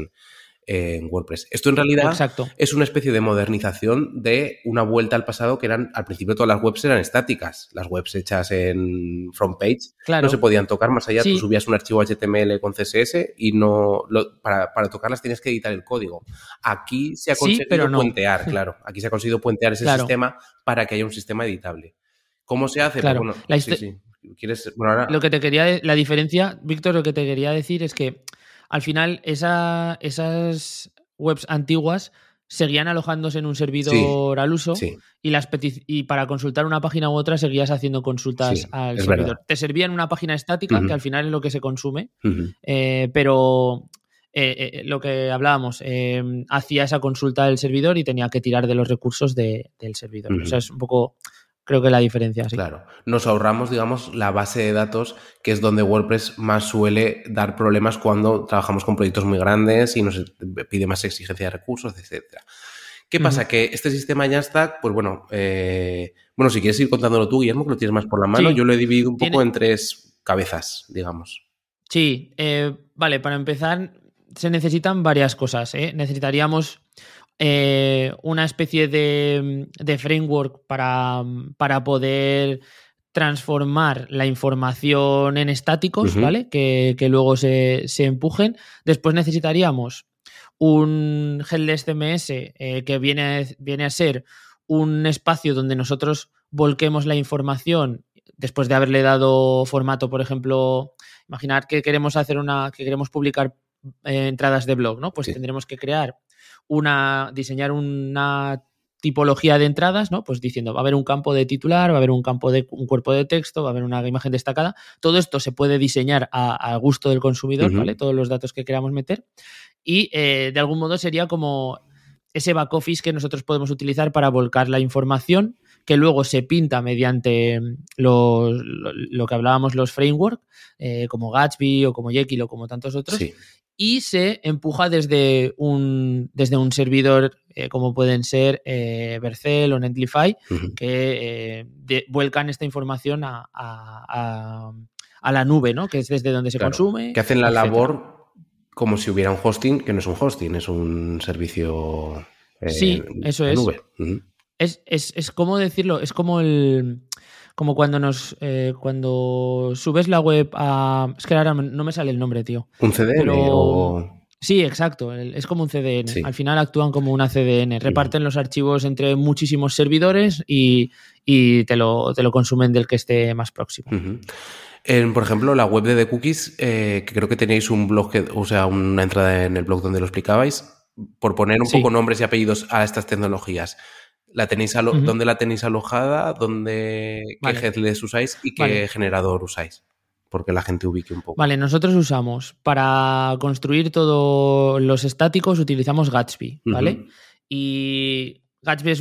en WordPress. Esto en realidad es una especie de modernización de una vuelta al pasado, que eran, al principio todas las webs eran estáticas, las webs hechas en front page no se podían tocar más allá, tú subías un archivo HTML con CSS y para tocarlas tienes que editar el código. Aquí se ha conseguido puentear, aquí se ha conseguido puentear ese sistema para que haya un sistema editable. ¿Cómo se hace? Claro. Bueno, la diferencia, Víctor, lo que te quería decir es que al final, esas webs antiguas seguían alojándose en un servidor al uso y para consultar una página u otra seguías haciendo consultas al servidor. Verdad. Te servían una página estática, que al final es lo que se consume, pero lo que hablábamos, hacía esa consulta del servidor y tenía que tirar de los recursos del servidor. O sea, es un poco... Creo que la diferencia, sí. Claro. Nos ahorramos, digamos, la base de datos, que es donde WordPress más suele dar problemas cuando trabajamos con proyectos muy grandes y nos pide más exigencia de recursos, etcétera. ¿Qué pasa? Que este sistema Jamstack, pues bueno, si quieres ir contándolo tú, Guillermo, que lo tienes más por la mano, yo lo he dividido un poco en tres cabezas, digamos. Sí, vale, para empezar se necesitan varias cosas, necesitaríamos... una especie de framework para poder transformar la información en estáticos, ¿vale? Que luego se empujen. Después necesitaríamos un Headless CMS que viene a ser un espacio donde nosotros volquemos la información después de haberle dado formato. Por ejemplo, imaginar que queremos publicar entradas de blog, ¿no? Pues tendremos que crear diseñar una tipología de entradas, ¿no? Pues diciendo, va a haber un campo de titular, va a haber un campo de un cuerpo de texto, va a haber una imagen destacada. Todo esto se puede diseñar a gusto del consumidor, ¿vale? Todos los datos que queramos meter. Y de algún modo sería como ese back office que nosotros podemos utilizar para volcar la información, que luego se pinta mediante lo que hablábamos, los frameworks, como Gatsby o como Jekyll o como tantos otros. Sí. Y se empuja desde un servidor como pueden ser Vercel o Netlify, que vuelcan esta información a la nube, ¿no? Que es desde donde se consume. Que hacen la labor como si hubiera un hosting, que no es un hosting, es un servicio eso es. Nube. Es como decirlo, es como como cuando cuando subes la web a... Es que ahora no me sale el nombre, tío. ¿Un CDN? Sí, exacto. Es como un CDN. Sí. Al final actúan como una CDN. Reparten los archivos entre muchísimos servidores y te lo consumen del que esté más próximo. Por ejemplo, la web de The Cookies, que creo que teníais un blog, una entrada en el blog donde lo explicabais, por poner un poco nombres y apellidos a estas tecnologías. ¿La tenéis ¿Dónde la tenéis alojada? ¿Qué headless usáis y qué generador usáis? Porque la gente ubique un poco. Vale, nosotros usamos, para construir todos los estáticos, utilizamos Gatsby, ¿vale? Y Gatsby es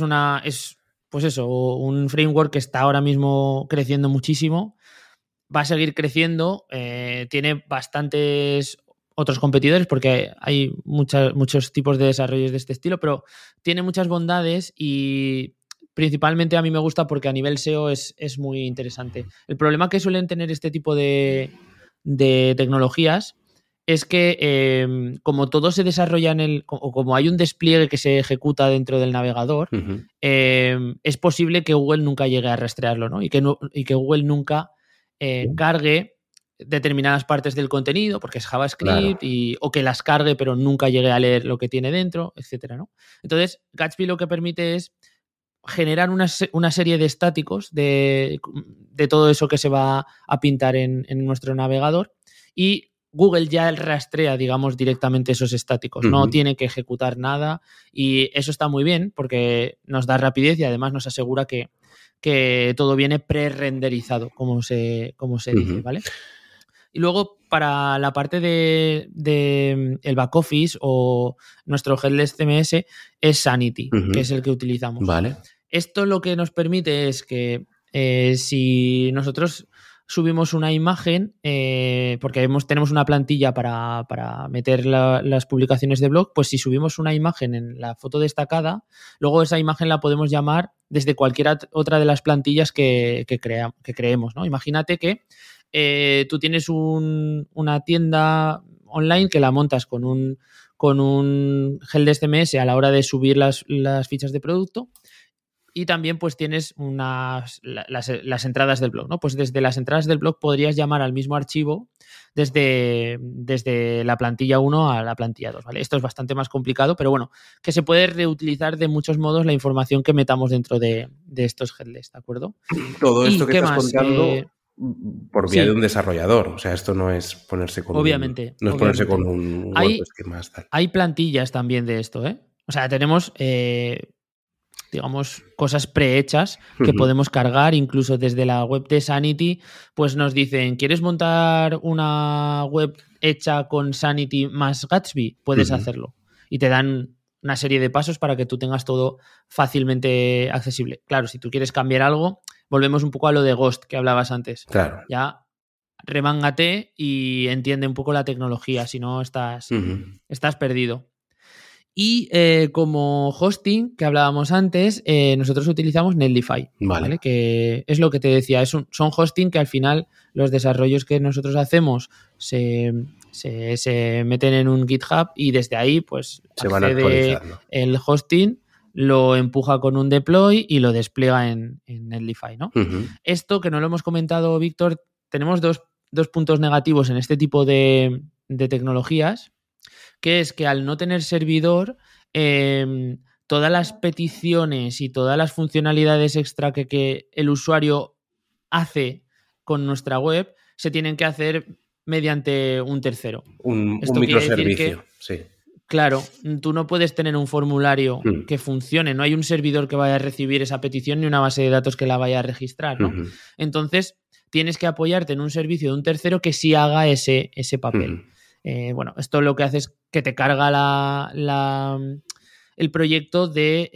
un framework que está ahora mismo creciendo muchísimo. Va a seguir creciendo. Tiene bastantes otros competidores, porque hay muchos tipos de desarrollos de este estilo, pero tiene muchas bondades y principalmente a mí me gusta porque a nivel SEO es muy interesante. El problema que suelen tener este tipo de tecnologías es que como todo se desarrolla como hay un despliegue que se ejecuta dentro del navegador, es posible que Google nunca llegue a rastrearlo, ¿no? Y que Google nunca cargue determinadas partes del contenido, porque es JavaScript, claro, o que las cargue pero nunca llegue a leer lo que tiene dentro, etcétera, ¿no? Entonces, Gatsby lo que permite es generar una serie de estáticos de todo eso que se va a pintar en nuestro navegador, y Google ya rastrea, digamos, directamente esos estáticos. No tiene que ejecutar nada, y eso está muy bien porque nos da rapidez y además nos asegura que todo viene pre-renderizado, como se dice, ¿vale? Y luego, para la parte de el back office o nuestro headless CMS, es Sanity, que es el que utilizamos. Vale. Esto lo que nos permite es que si nosotros subimos una imagen, porque tenemos una plantilla para meter las publicaciones de blog, pues si subimos una imagen en la foto destacada, luego esa imagen la podemos llamar desde cualquier otra de las plantillas que creemos, ¿no? Imagínate que tú tienes una tienda online que la montas con un headless CMS a la hora de subir las fichas de producto, y también pues tienes las entradas del blog, ¿no? Pues desde las entradas del blog podrías llamar al mismo archivo desde la plantilla 1 a la plantilla 2, ¿vale? Esto es bastante más complicado, pero bueno, que se puede reutilizar de muchos modos la información que metamos dentro de estos headless, ¿de acuerdo? Todo esto que estás contando... por vía de un desarrollador, o sea, esto no es ponerse con obviamente, no es obviamente. Ponerse con un WordPress que más tal. Hay plantillas también de esto, ¿eh? O sea, tenemos, digamos, cosas prehechas que podemos cargar. Incluso desde la web de Sanity, pues nos dicen, ¿quieres montar una web hecha con Sanity más Gatsby? Puedes hacerlo. Y te dan una serie de pasos para que tú tengas todo fácilmente accesible. Claro, si tú quieres cambiar algo, volvemos un poco a lo de Ghost que hablabas antes. Claro. Ya remángate y entiende un poco la tecnología, si no estás, estás perdido. Y como hosting, que hablábamos antes, nosotros utilizamos Netlify, ¿vale? Que es lo que te decía, es son hosting que al final los desarrollos que nosotros hacemos se meten en un GitHub y desde ahí pues se van actualizando. El hosting lo empuja con un deploy y lo despliega en Netlify, ¿no? Esto, que no lo hemos comentado, Víctor, tenemos dos puntos negativos en este tipo de tecnologías, que es que al no tener servidor, todas las peticiones y todas las funcionalidades extra que el usuario hace con nuestra web se tienen que hacer mediante un tercero. Esto quiere decir microservicio, que, sí. Claro, tú no puedes tener un formulario que funcione, no hay un servidor que vaya a recibir esa petición ni una base de datos que la vaya a registrar, ¿no? Entonces, tienes que apoyarte en un servicio de un tercero que sí haga ese papel. Bueno, esto lo que hace es que te carga el proyecto de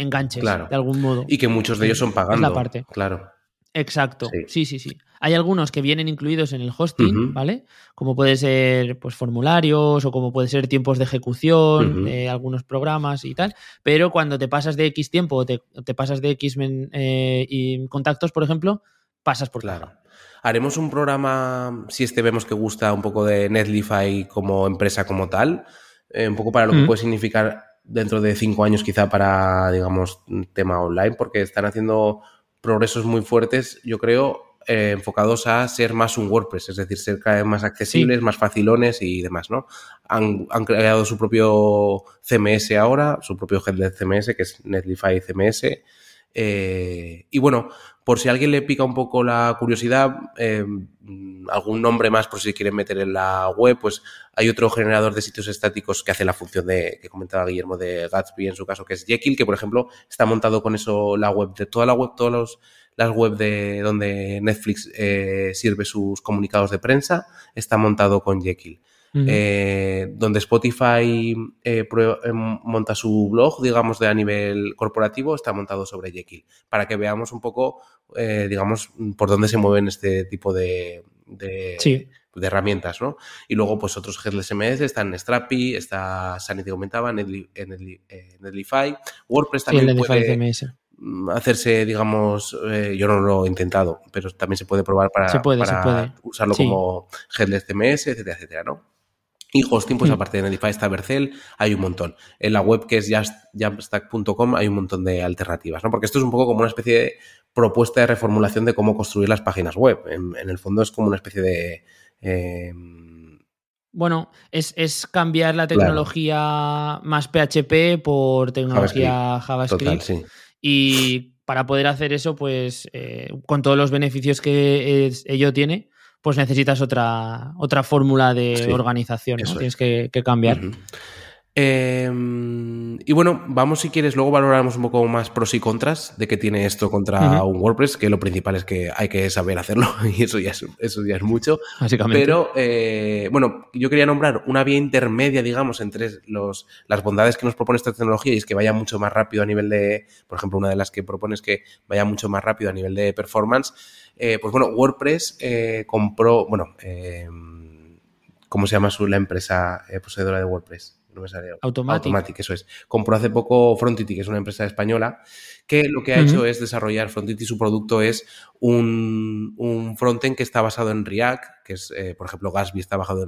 enganches, de algún modo. Y que muchos de ellos son pagando. Es la parte. Claro. Exacto. Sí. Hay algunos que vienen incluidos en el hosting, ¿vale? Como puede ser pues formularios o como puede ser tiempos de ejecución de algunos programas y tal. Pero cuando te pasas de X tiempo o te pasas de X y contactos, por ejemplo, pasas por claro. Carga. Haremos un programa, si vemos que gusta, un poco de Netlify como empresa como tal, un poco para lo que puede significar dentro de 5 años quizá para, digamos, tema online, porque están haciendo progresos muy fuertes, yo creo, enfocados a ser más un WordPress, es decir, ser cada vez más accesibles, más facilones y demás, ¿no? Han creado su propio CMS ahora, su propio Headless CMS, que es Netlify CMS, y bueno, por si a alguien le pica un poco la curiosidad, algún nombre más por si quieren meter en la web, pues hay otro generador de sitios estáticos que hace la función que comentaba Guillermo de Gatsby en su caso, que es Jekyll, que por ejemplo está montado con eso la web, de toda la web, las web de donde Netflix sirve sus comunicados de prensa, está montado con Jekyll. Donde Spotify monta su blog, digamos, de a nivel corporativo, está montado sobre Jekyll, para que veamos un poco, digamos, por dónde se mueven este tipo de herramientas, ¿no? Y luego, pues, otros Headless CMS, están Strapi, está Sanity, comentaba, Netlify, WordPress también puede hacerse, digamos, yo no lo he intentado, pero también se puede probar para usarlo como Headless CMS, etcétera, etcétera, ¿no? Y hosting, pues aparte de Netlify está Vercel, hay un montón. En la web que es jamstack.com hay un montón de alternativas, ¿no? Porque esto es un poco como una especie de propuesta de reformulación de cómo construir las páginas web. En el fondo es como una especie de... Bueno, es cambiar la tecnología más PHP por tecnología JavaScript. Total, sí. Y para poder hacer eso, pues con todos los beneficios que ello tiene, pues necesitas otra fórmula de organización, ¿no? Tienes que cambiar. Y bueno, vamos, si quieres, luego valoraremos un poco más pros y contras de qué tiene esto contra un WordPress, que lo principal es que hay que saber hacerlo y eso ya es mucho. Básicamente. Pero, bueno, yo quería nombrar una vía intermedia, digamos, entre las bondades que nos propone esta tecnología, y es que vaya mucho más rápido a nivel de, por ejemplo, una de las que propone es que vaya mucho más rápido a nivel de performance. Pues bueno, WordPress ¿cómo se llama la empresa poseedora de WordPress? Automatic, eso es. Compró hace poco Frontity, que es una empresa española, que lo que ha hecho es desarrollar Frontity. Su producto es un frontend que está basado en React, que es, por ejemplo, Gatsby está basado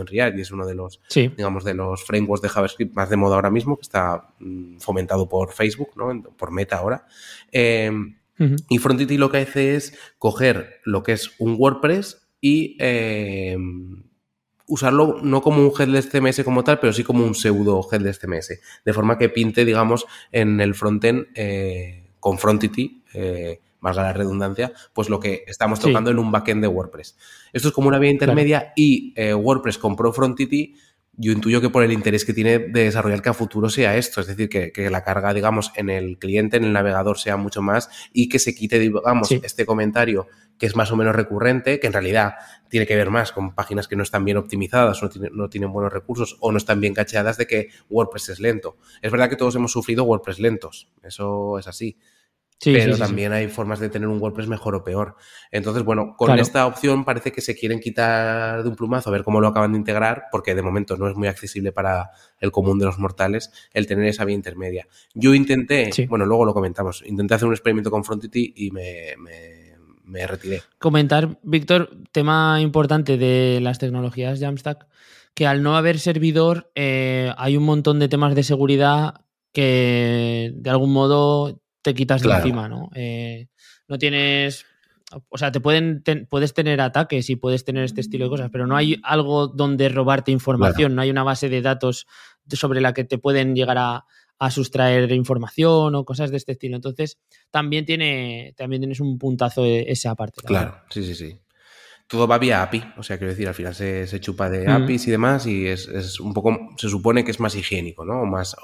en React y es uno de los, digamos, de los frameworks de JavaScript más de moda ahora mismo, que está fomentado por Facebook, ¿no? Por Meta ahora. Y Frontity lo que hace es coger lo que es un WordPress y... usarlo no como un Headless CMS como tal, pero sí como un pseudo Headless CMS, de forma que pinte, digamos, en el frontend con Frontity, valga la redundancia, pues lo que estamos tocando en un backend de WordPress. Esto es como una vía intermedia y WordPress compró Frontity yo intuyo que por el interés que tiene de desarrollar que a futuro sea esto, es decir, que la carga, digamos, en el cliente, en el navegador sea mucho más y que se quite, digamos, sí, este comentario que es más o menos recurrente, que en realidad tiene que ver más con páginas que no están bien optimizadas, no tienen buenos recursos o no están bien cacheadas de que WordPress es lento. Es verdad que todos hemos sufrido WordPress lentos, eso es así. Sí, pero sí, también sí, hay formas de tener un WordPress mejor o peor. Entonces, bueno, con claro, esta opción parece que se quieren quitar de un plumazo, a ver cómo lo acaban de integrar, porque de momento no es muy accesible para el común de los mortales el tener esa vía intermedia. Yo intenté, sí, bueno, luego lo comentamos, intenté hacer un experimento con Frontity y me retiré. Comentar, Víctor, tema importante de las tecnologías Jamstack, que al no haber servidor hay un montón de temas de seguridad que de algún modo te quitas claro, de encima, ¿no? No tienes... O sea, puedes tener ataques y puedes tener este estilo de cosas, pero no hay algo donde robarte información, claro, no hay una base de datos sobre la que te pueden llegar a sustraer información o cosas de este estilo. Entonces, también tienes un puntazo esa parte. ¿También? Claro, sí. Todo va vía API, o sea, quiero decir, al final se chupa de APIs y demás y es un poco... Se supone que es más higiénico, ¿no? O más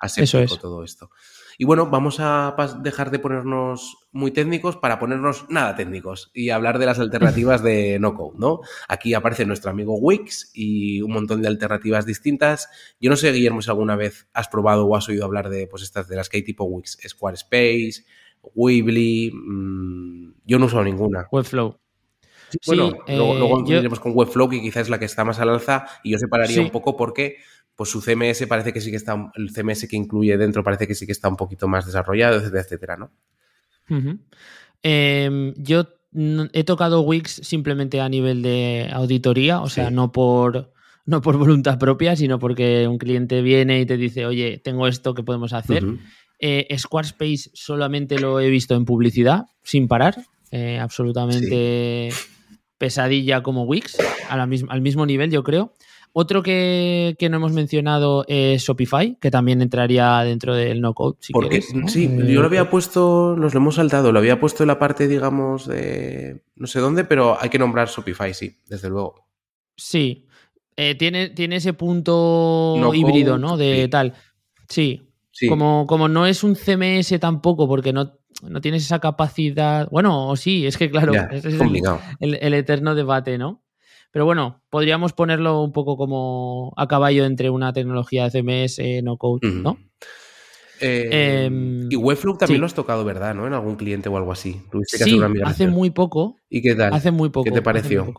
aséptico. Eso es, todo esto. Y bueno, vamos a dejar de ponernos muy técnicos para ponernos nada técnicos y hablar de las alternativas de no-code, ¿no? Aquí aparece nuestro amigo Wix y un montón de alternativas distintas. Yo no sé, Guillermo, si alguna vez has probado o has oído hablar de pues estas de las que hay tipo Wix, Squarespace, Weebly, yo no he usado ninguna. Webflow. Sí, bueno, luego iremos con Webflow, que quizás es la que está más al alza, y yo separaría un poco porque... Pues su CMS parece que sí que está, el CMS que incluye dentro parece que sí que está un poquito más desarrollado, etcétera, ¿no? Uh-huh. Yo he tocado Wix simplemente a nivel de auditoría, o sea, no por voluntad propia, sino porque un cliente viene y te dice, oye, tengo esto que podemos hacer. Uh-huh. Squarespace solamente lo he visto en publicidad, sin parar, absolutamente pesadilla como Wix, al mismo nivel, yo creo. Otro que no hemos mencionado es Shopify, que también entraría dentro del no-code, si quieres, ¿no? Sí, yo lo había puesto, nos lo hemos saltado, lo había puesto en la parte, digamos, de no sé dónde, pero hay que nombrar Shopify, sí, desde luego. Sí, tiene ese punto no híbrido, code, ¿no? De tal. Sí. Como no es un CMS tampoco, porque no tienes esa capacidad... Bueno, o sí, es que claro, ya, es el eterno debate, ¿no? Pero bueno, podríamos ponerlo un poco como a caballo entre una tecnología de CMS, no-code, ¿no? Uh-huh. Y Webflow también lo has tocado, ¿verdad? ¿No? En algún cliente o algo así. Sí, hace muy poco. ¿Y qué tal? Hace muy poco. ¿Qué te pareció?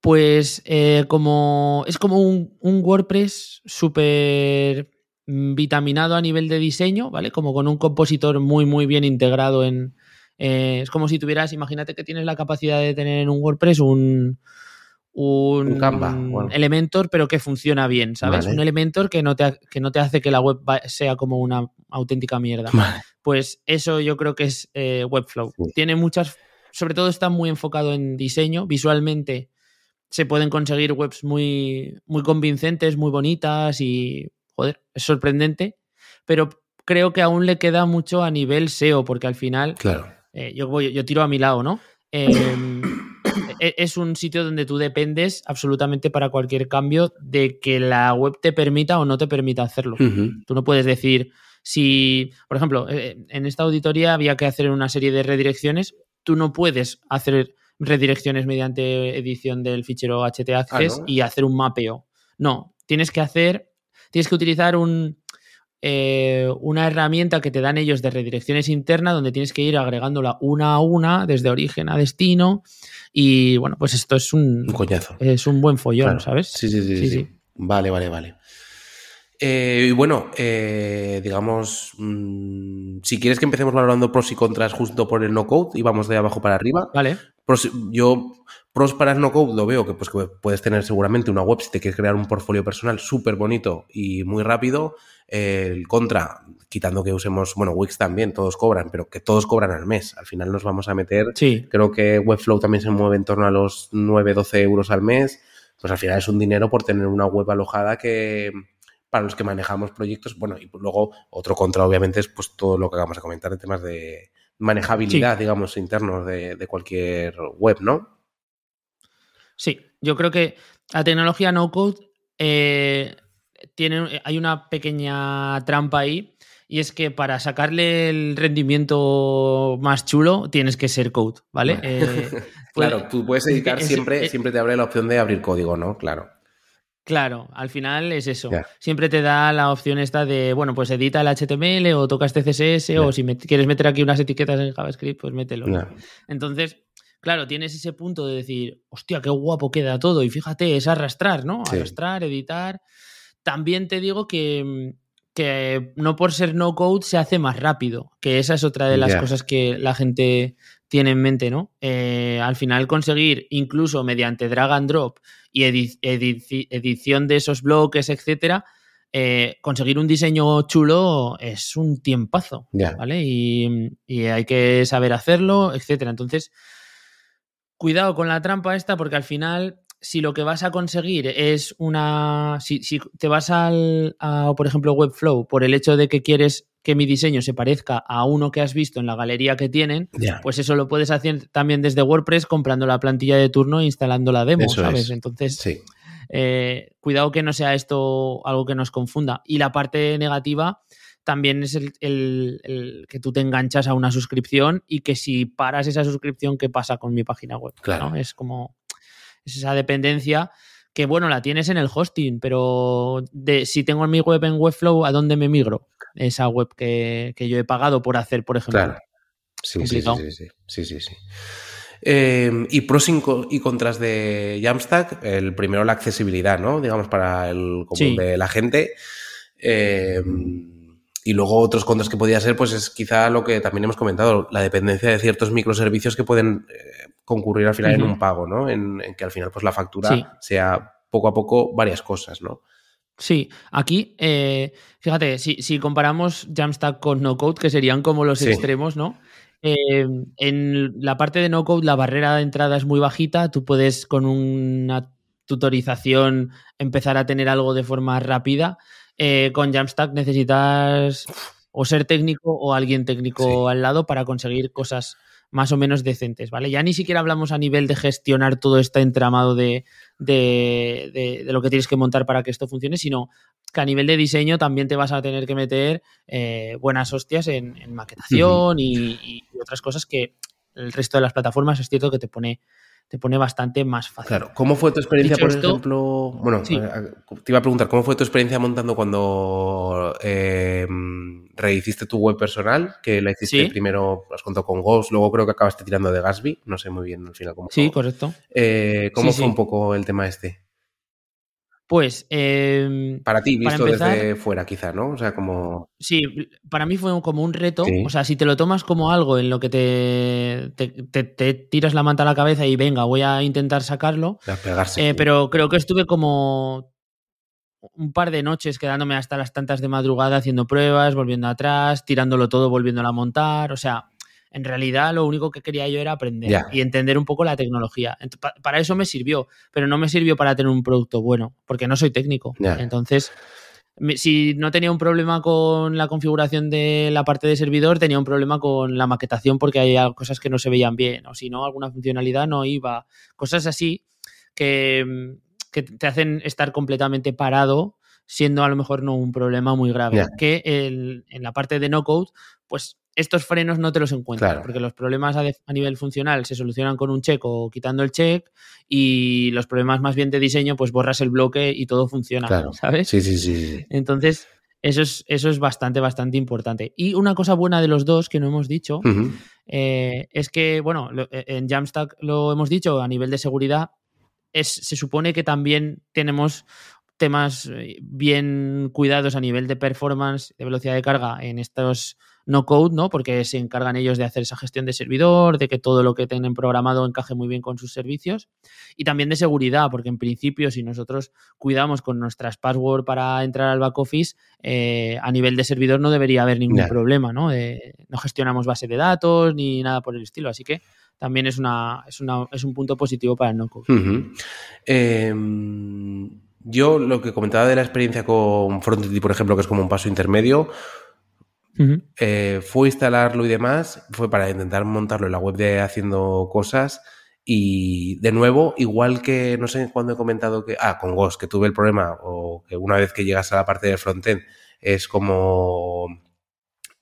Pues es como un WordPress súper vitaminado a nivel de diseño, ¿vale? Como con un compositor muy, muy bien integrado en... es como si tuvieras, imagínate que tienes la capacidad de tener en un WordPress un Canva, bueno, Elementor, pero que funciona bien, ¿sabes? Vale. Un Elementor que no te hace que la web sea como una auténtica mierda. Vale. Pues eso yo creo que es Webflow. Sí. Tiene muchas... Sobre todo está muy enfocado en diseño. Visualmente se pueden conseguir webs muy, muy convincentes, muy bonitas y, joder, es sorprendente. Pero creo que aún le queda mucho a nivel SEO porque al final... Claro. Yo tiro a mi lado, ¿no? Es un sitio donde tú dependes absolutamente para cualquier cambio de que la web te permita o no te permita hacerlo. Uh-huh. Tú no puedes decir si... Por ejemplo, en esta auditoría había que hacer una serie de redirecciones. Tú no puedes hacer redirecciones mediante edición del fichero htaccess y hacer un mapeo. No, tienes que utilizar una herramienta que te dan ellos de redirecciones internas donde tienes que ir agregándola una a una desde origen a destino y bueno, pues esto es un coñazo, es un buen follón, claro, ¿sabes? Sí. Vale. Y bueno, digamos, si quieres que empecemos valorando pros y contras justo por el no-code y vamos de abajo para arriba. Vale. Pros para el no-code lo veo que puedes tener seguramente una web si te quieres crear un portfolio personal súper bonito y muy rápido. El contra, quitando que usemos, bueno, Wix también, todos cobran, pero que todos cobran al mes. Al final nos vamos a meter, creo que Webflow también se mueve en torno a los 9-12 euros al mes. Pues al final es un dinero por tener una web alojada que... para los que manejamos proyectos, bueno, y luego otro contra obviamente es pues todo lo que acabamos de comentar en temas de manejabilidad, digamos, internos de cualquier web, ¿no? Sí, yo creo que La tecnología no-code hay una pequeña trampa ahí, y es que para sacarle el rendimiento más chulo tienes que ser code, ¿vale? Claro, tú puedes editar, siempre te abre la opción de abrir código, ¿no? Claro. Claro, al final es eso. Yeah. Siempre te da la opción esta de, bueno, pues edita el HTML o toca este CSS, yeah, o si quieres meter aquí unas etiquetas en JavaScript, pues mételo. Yeah. Entonces, claro, tienes ese punto de decir, hostia, qué guapo queda todo. Y fíjate, es arrastrar, ¿no? Sí. Arrastrar, editar. También te digo que no por ser no code se hace más rápido, que esa es otra de las yeah cosas que la gente tiene en mente, ¿no? Al final conseguir incluso mediante drag and drop y edición de esos bloques, etcétera, conseguir un diseño chulo es un tiempazo, yeah, ¿vale? Y hay que saber hacerlo, etcétera. Entonces, cuidado con la trampa esta, porque al final, si lo que vas a conseguir es una... Si te vas a, por ejemplo, Webflow, por el hecho de que quieres que mi diseño se parezca a uno que has visto en la galería que tienen, yeah, pues eso lo puedes hacer también desde WordPress comprando la plantilla de turno e instalando la demo, eso, ¿sabes? Es. Entonces, sí, cuidado que no sea esto algo que nos confunda. Y la parte negativa también es el que tú te enganchas a una suscripción y que si paras esa suscripción, ¿qué pasa con mi página web? Claro. ¿No? Es como... Es esa dependencia que, bueno, la tienes en el hosting, pero si tengo mi web en Webflow, ¿a dónde me migro? Esa web que yo he pagado por hacer, por ejemplo. Claro. Sí, sí, sí, sí, sí, sí, sí. Y pros y contras de Jamstack. El primero, la accesibilidad, ¿no? Digamos, para el común sí de la gente. Y luego otros contras que podía ser, pues es quizá lo que también hemos comentado, la dependencia de ciertos microservicios que pueden concurrir al final uh-huh en un pago, ¿no? En que al final pues la factura sí sea poco a poco varias cosas, ¿no? Sí, aquí, fíjate, si comparamos Jamstack con no-code, que serían como los sí extremos, ¿no? En la parte de no-code la barrera de entrada es muy bajita, tú puedes con una tutorización empezar a tener algo de forma rápida. Con Jamstack necesitas o ser técnico o alguien técnico sí al lado para conseguir cosas más o menos decentes, ¿vale? Ya ni siquiera hablamos a nivel de gestionar todo este entramado de lo que tienes que montar para que esto funcione, sino que a nivel de diseño también te vas a tener que meter buenas hostias en maquetación uh-huh y otras cosas que el resto de las plataformas es cierto que te pone bastante más fácil. Claro. ¿Cómo fue tu experiencia, dicho por esto, ejemplo? Bueno, sí, te iba a preguntar, ¿cómo fue tu experiencia montando cuando rehiciste tu web personal? Que la hiciste ¿sí? primero, has contado con Ghost, luego creo que acabaste tirando de Gatsby. No sé muy bien al final cómo fue. Sí, correcto. ¿Cómo sí, fue sí un poco el tema este? Pues... para ti, visto para empezar, desde fuera, quizá, ¿no? O sea, como... Sí, para mí fue como un reto. ¿Sí? O sea, si te lo tomas como algo en lo que te tiras la manta a la cabeza y venga, voy a intentar sacarlo. A pegarse, pero creo que estuve como un par de noches quedándome hasta las tantas de madrugada haciendo pruebas, volviendo atrás, tirándolo todo, volviéndolo a montar. O sea, en realidad lo único que quería yo era aprender yeah y entender un poco la tecnología. Para eso me sirvió, pero no me sirvió para tener un producto bueno, porque no soy técnico. Yeah. Entonces, si no tenía un problema con la configuración de la parte de servidor, tenía un problema con la maquetación porque hay cosas que no se veían bien, o si no, alguna funcionalidad no iba. Cosas así que te hacen estar completamente parado, siendo a lo mejor no un problema muy grave. Yeah. Que en la parte de no-code, pues estos frenos no te los encuentras, claro, porque los problemas a nivel funcional se solucionan con un check o quitando el check, y los problemas más bien de diseño, pues borras el bloque y todo funciona, claro, ¿sabes? Sí, sí, sí. Entonces, eso es bastante, bastante importante. Y una cosa buena de los dos que no hemos dicho uh-huh es que, bueno, en Jamstack lo hemos dicho, a nivel de seguridad, se supone que también tenemos temas bien cuidados a nivel de performance, de velocidad de carga en estos no code, ¿no? Porque se encargan ellos de hacer esa gestión de servidor, de que todo lo que tienen programado encaje muy bien con sus servicios, y también de seguridad, porque en principio si nosotros cuidamos con nuestras passwords para entrar al back office, a nivel de servidor no debería haber ningún claro problema, ¿no? No gestionamos base de datos ni nada por el estilo, así que también es un punto positivo para el no code. Uh-huh. Yo lo que comentaba de la experiencia con Frontity, por ejemplo, que es como un paso intermedio, uh-huh, fue instalarlo y demás, fue para intentar montarlo en la web de haciendo cosas Y de nuevo, igual que no sé cuándo he comentado que con Ghost, que tuve el problema, o que una vez que llegas a la parte del frontend es como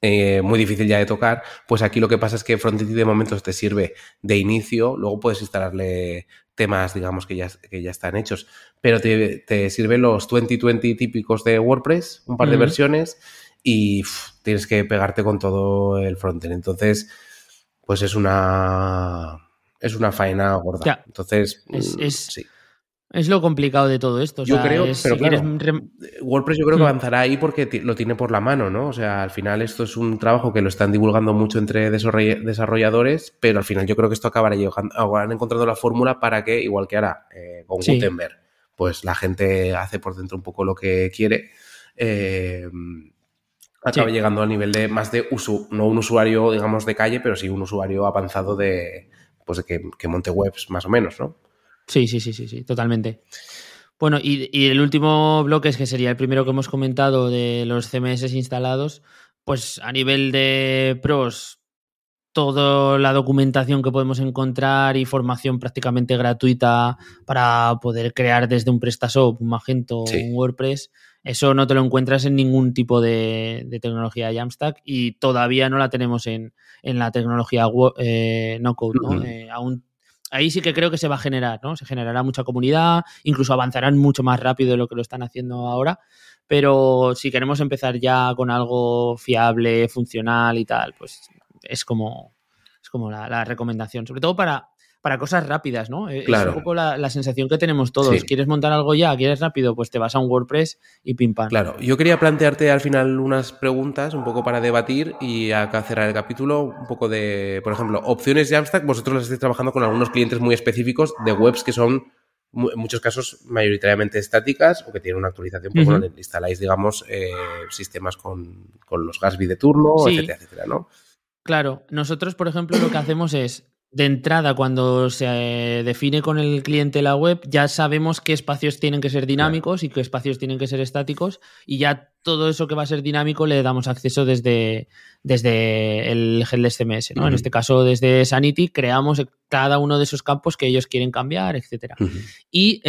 muy difícil ya de tocar, pues aquí lo que pasa es que Frontity de momento te sirve de inicio, luego puedes instalarle temas, digamos, que ya están hechos, pero te sirve los 2020 típicos de WordPress, un par de versiones, y tienes que pegarte con todo el frontend. Entonces, pues es una faena gorda. Ya. Entonces, sí. Es lo complicado de todo esto. Yo creo, pero claro, WordPress yo creo que avanzará ahí porque lo tiene por la mano, ¿no? O sea, al final esto es un trabajo que lo están divulgando mucho entre desarrolladores, pero al final yo creo que esto acabará llegando, habrán encontrado la fórmula para que, igual que ahora con Gutenberg, pues la gente hace por dentro un poco lo que quiere, acaba llegando al nivel de más de uso, no un usuario, digamos, de calle, pero sí un usuario avanzado de, pues, que monte webs más o menos, ¿no? Sí, totalmente. Bueno, y el último bloque, es que sería el primero que hemos comentado de los CMS instalados, pues a nivel de pros, toda la documentación que podemos encontrar y formación prácticamente gratuita para poder crear desde un PrestaShop, un Magento, un WordPress, eso no te lo encuentras en ningún tipo de tecnología Jamstack, y todavía no la tenemos en la tecnología no-code, ¿no? Aún ahí sí que creo que se va a generar, ¿no? Se generará mucha comunidad, incluso avanzarán mucho más rápido de lo que lo están haciendo ahora, pero si queremos empezar ya con algo fiable, funcional y tal, pues es como la recomendación, sobre todo para cosas rápidas, ¿no? Claro. Es un poco la sensación que tenemos todos. Sí. ¿Quieres montar algo ya? ¿Quieres rápido? Pues te vas a un WordPress y pim pam. Claro. Yo quería plantearte al final unas preguntas un poco para debatir y acá cerrar el capítulo, un poco de, por ejemplo, opciones de Jamstack. Vosotros las estáis trabajando con algunos clientes muy específicos de webs que son, en muchos casos, mayoritariamente estáticas o que tienen una actualización, pues bueno, le instaláis, digamos, sistemas con los Gatsby de turno, etcétera, etcétera, ¿no? Claro. Nosotros, por ejemplo, lo que hacemos es, de entrada, cuando se define con el cliente la web, ya sabemos qué espacios tienen que ser dinámicos y qué espacios tienen que ser estáticos, y ya todo eso que va a ser dinámico le damos acceso desde el Headless CMS, ¿no? En este caso, desde Sanity, creamos cada uno de esos campos que ellos quieren cambiar, etcétera. Y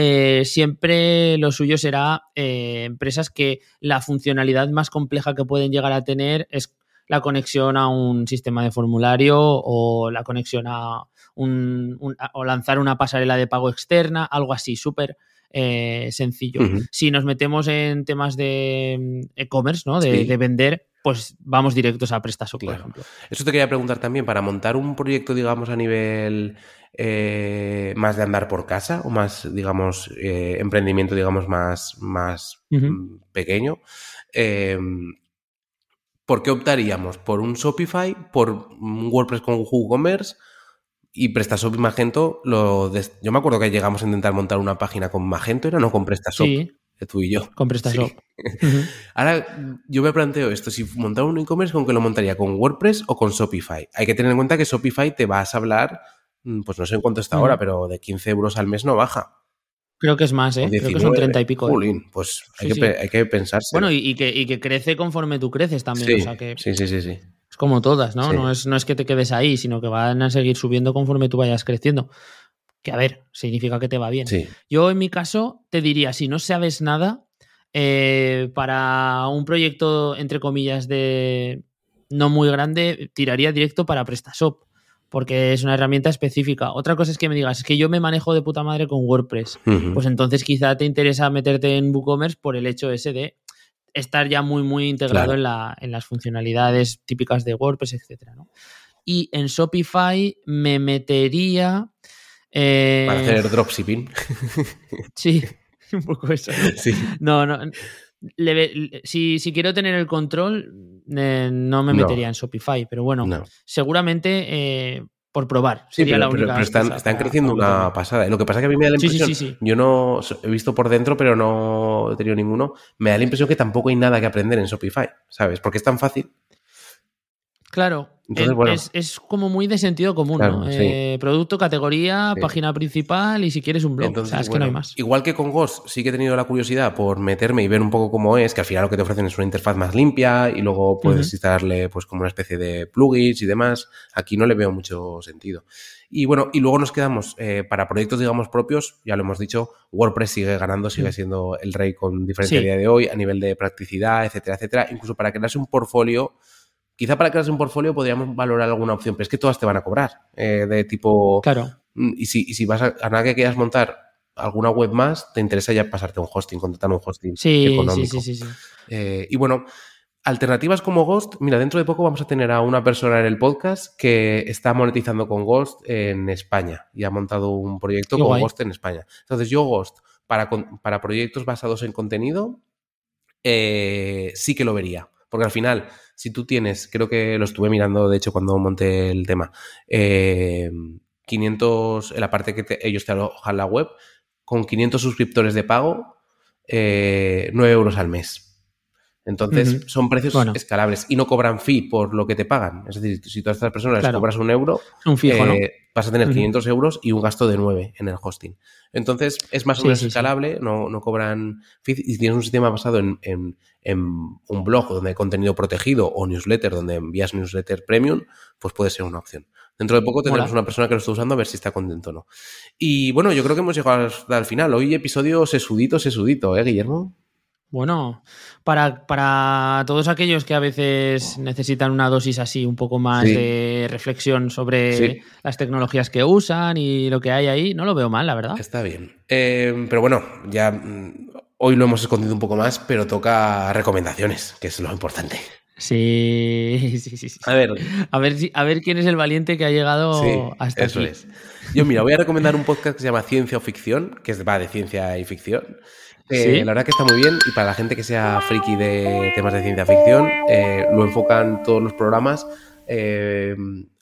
siempre lo suyo será empresas que la funcionalidad más compleja que pueden llegar a tener es la conexión a un sistema de formulario, o la conexión a o lanzar una pasarela de pago externa, algo así, súper sencillo. Si nos metemos en temas de e-commerce, ¿no? De vender, pues vamos directos a PrestaShop, por ejemplo. Eso te quería preguntar también, para montar un proyecto, digamos, a nivel más de andar por casa, o más, digamos, emprendimiento, digamos, más pequeño, ¿por qué optaríamos? ¿Por un Shopify? ¿Por un WordPress con WooCommerce? Y PrestaShop y Magento. Yo me acuerdo que llegamos a intentar montar una página con Magento, ¿era? No, con PrestaShop. Sí. Tú y yo. Con PrestaShop. Sí. Ahora, yo me planteo esto. Si montar un e-commerce, ¿con qué lo montaría? ¿Con WordPress o con Shopify? Hay que tener en cuenta que Shopify te vas a hablar, pues no sé en cuánto está ahora, pero de 15 euros al mes no baja. Creo que es más, ¿eh? 19, creo que son 30 y pico. Pues hay que pensarse. Bueno, y que crece conforme tú creces también. Sí, o sea que sí. Es como todas, ¿no? Sí. No es que te quedes ahí, sino que van a seguir subiendo conforme tú vayas creciendo. Que, a ver, significa que te va bien. Sí. Yo, en mi caso, te diría, si no sabes nada, para un proyecto, entre comillas, de no muy grande, tiraría directo para PrestaShop, porque es una herramienta específica. Otra cosa es que me digas, es que yo me manejo de puta madre con WordPress. Pues entonces quizá te interesa meterte en WooCommerce por el hecho ese de estar ya muy, muy integrado en las funcionalidades típicas de WordPress, etcétera, ¿no? Y en Shopify me metería... para hacer dropshipping. Sí, un poco eso. Sí. No. Si quiero tener el control, no me metería en Shopify, pero bueno, seguramente por probar. Sí, sería la única. Pero están creciendo una pasada. Lo que pasa es que a mí me da la impresión, yo no he visto por dentro, pero no he tenido ninguno, me da la impresión que tampoco hay nada que aprender en Shopify, ¿sabes? Porque es tan fácil. Claro. Entonces, bueno, es como muy de sentido común, claro, ¿no? Sí. Producto, categoría, sí, página principal y si quieres un blog. Entonces, o sea, es bueno, que no hay más. Igual que con Ghost, sí que he tenido la curiosidad por meterme y ver un poco cómo es, que al final lo que te ofrecen es una interfaz más limpia y luego puedes instalarle pues como una especie de plugins y demás. Aquí no le veo mucho sentido. Y bueno, y luego nos quedamos para proyectos, digamos, propios, ya lo hemos dicho, WordPress sigue ganando, sigue siendo el rey con diferencia a día de hoy a nivel de practicidad, etcétera, etcétera. Incluso para crearse un portfolio, quizá para crearse un portfolio podríamos valorar alguna opción, pero es que todas te van a cobrar de tipo... Claro. Y si vas a nada que quieras montar alguna web más, te interesa ya pasarte un hosting, contratar un hosting económico. Sí. Y bueno, alternativas como Ghost, mira, dentro de poco vamos a tener a una persona en el podcast que está monetizando con Ghost en España y ha montado un proyecto con Ghost en España. Entonces yo Ghost, para proyectos basados en contenido, sí que lo vería. Porque al final, si tú tienes, creo que lo estuve mirando, de hecho, cuando monté el tema, 500, en la parte que ellos te alojan la web, con 500 suscriptores de pago, 9 euros al mes. Entonces, son precios escalables y no cobran fee por lo que te pagan. Es decir, si todas estas personas les cobras un euro, un fijo, ¿no? Vas a tener 500 euros y un gasto de 9 en el hosting. Entonces, es más o menos escalable, no cobran fee. Y tienes un sistema basado en un blog donde hay contenido protegido o newsletter, donde envías newsletter premium, pues puede ser una opción. Dentro de poco tendremos una persona que lo está usando a ver si está contento o no. Y bueno, yo creo que hemos llegado hasta el final. Hoy episodio sesudito, ¿eh, Guillermo? Bueno, para todos aquellos que a veces necesitan una dosis así un poco más de reflexión sobre las tecnologías que usan y lo que hay ahí, no lo veo mal, la verdad. Está bien. Pero bueno, ya hoy lo hemos escondido un poco más, pero toca recomendaciones, que es lo importante. Sí. A ver quién es el valiente que ha llegado hasta aquí. Eso es. Yo, mira, voy a recomendar un podcast que se llama Ciencia o Ficción, que va de ciencia y ficción. La verdad que está muy bien y para la gente que sea friki de temas de ciencia ficción lo enfocan todos los programas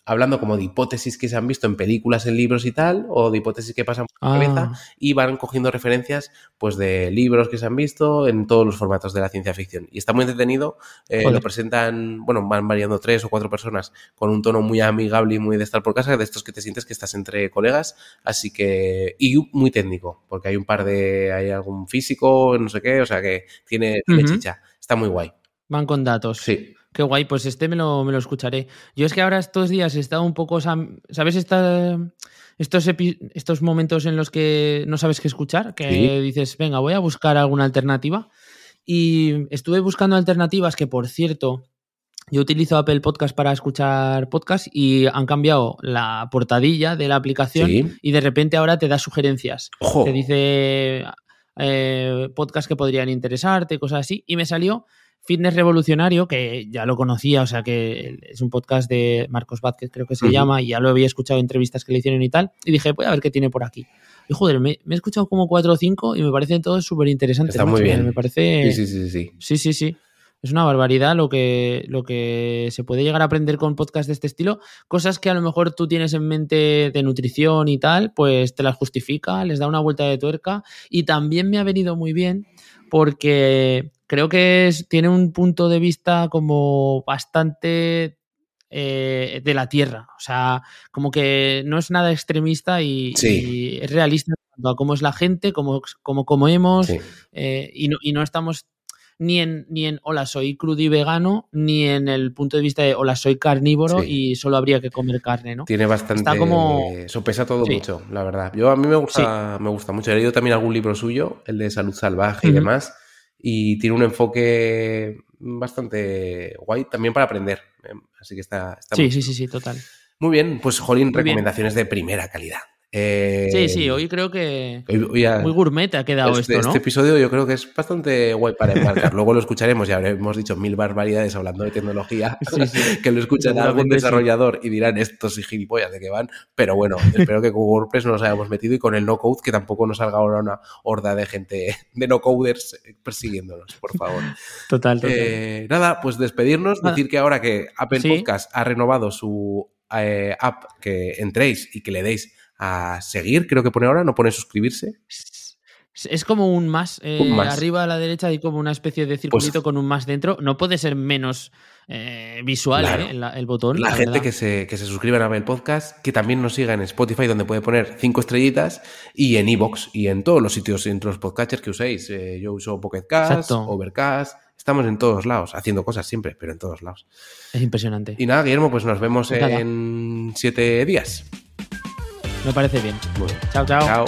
hablando como de hipótesis que se han visto en películas, en libros y tal, o de hipótesis que pasan por la cabeza y van cogiendo referencias pues de libros que se han visto en todos los formatos de la ciencia ficción. Y está muy entretenido, lo presentan, bueno, van variando 3 o 4 personas con un tono muy amigable y muy de estar por casa, de estos que te sientes que estás entre colegas, así que, y muy técnico, porque hay algún físico, no sé qué, o sea que tiene chicha, está muy guay. Van con datos. Sí. Qué guay, pues me lo escucharé. Yo es que ahora estos días he estado un poco... ¿Sabes estos momentos en los que no sabes qué escuchar? Que dices, venga, voy a buscar alguna alternativa. Y estuve buscando alternativas que, por cierto, yo utilizo Apple Podcast para escuchar podcasts y han cambiado la portadilla de la aplicación y de repente ahora te da sugerencias. ¡Ojo! Te dice podcasts que podrían interesarte, cosas así. Y me salió... Fitness Revolucionario, que ya lo conocía, o sea que es un podcast de Marcos Vázquez, creo que se llama, y ya lo había escuchado en entrevistas que le hicieron y tal, y dije, voy a ver qué tiene por aquí. Y joder, me he escuchado como 4 o 5 y me parecen todos súper interesantes. Está muy bien. Me parece... Sí. Es una barbaridad lo que se puede llegar a aprender con podcasts de este estilo. Cosas que a lo mejor tú tienes en mente de nutrición y tal, pues te las justifica, les da una vuelta de tuerca. Y también me ha venido muy bien porque... Creo que tiene un punto de vista como bastante de la tierra. O sea, como que no es nada extremista y es realista en cuanto a cómo es la gente, cómo comemos y no estamos ni en hola, soy crudo y vegano, ni en el punto de vista de hola, soy carnívoro y solo habría que comer carne, ¿no? Tiene bastante... Está como... Sopesa todo mucho, la verdad. A mí me gusta mucho. He leído también algún libro suyo, el de Salud Salvaje y demás. Y tiene un enfoque bastante guay también para aprender. Así que está muy bien. Sí, total. Muy bien, pues Jolín, recomendaciones de primera calidad. Hoy creo que muy gourmet ha quedado esto, ¿no? Este episodio yo creo que es bastante guay para embarcar. Luego lo escucharemos y habremos dicho 1000 barbaridades hablando de tecnología que lo escuchan a algún desarrollador y dirán estos y gilipollas de qué van. Pero bueno, espero que con WordPress no nos hayamos metido y con el no-code que tampoco nos salga ahora una horda de gente de no-coders persiguiéndonos, por favor. Total. Nada, pues despedirnos, decir que ahora que Apple Podcast ha renovado su app, que entréis y que le deis a seguir, creo que pone ahora, no pone suscribirse. Es como un más, arriba a la derecha hay como una especie de circulito, pues, con un más dentro. No puede ser menos visual, claro, el botón. La gente que se suscriba a el podcast, que también nos siga en Spotify, donde puede poner 5 estrellitas, y en iVoox y en todos los sitios, entre los podcatchers que uséis. Yo uso Pocket Cast, exacto, Overcast. Estamos en todos lados, haciendo cosas siempre, pero en todos lados. Es impresionante. Y nada, Guillermo, pues nos vemos en 7 días. Me parece bien. Bueno, chao.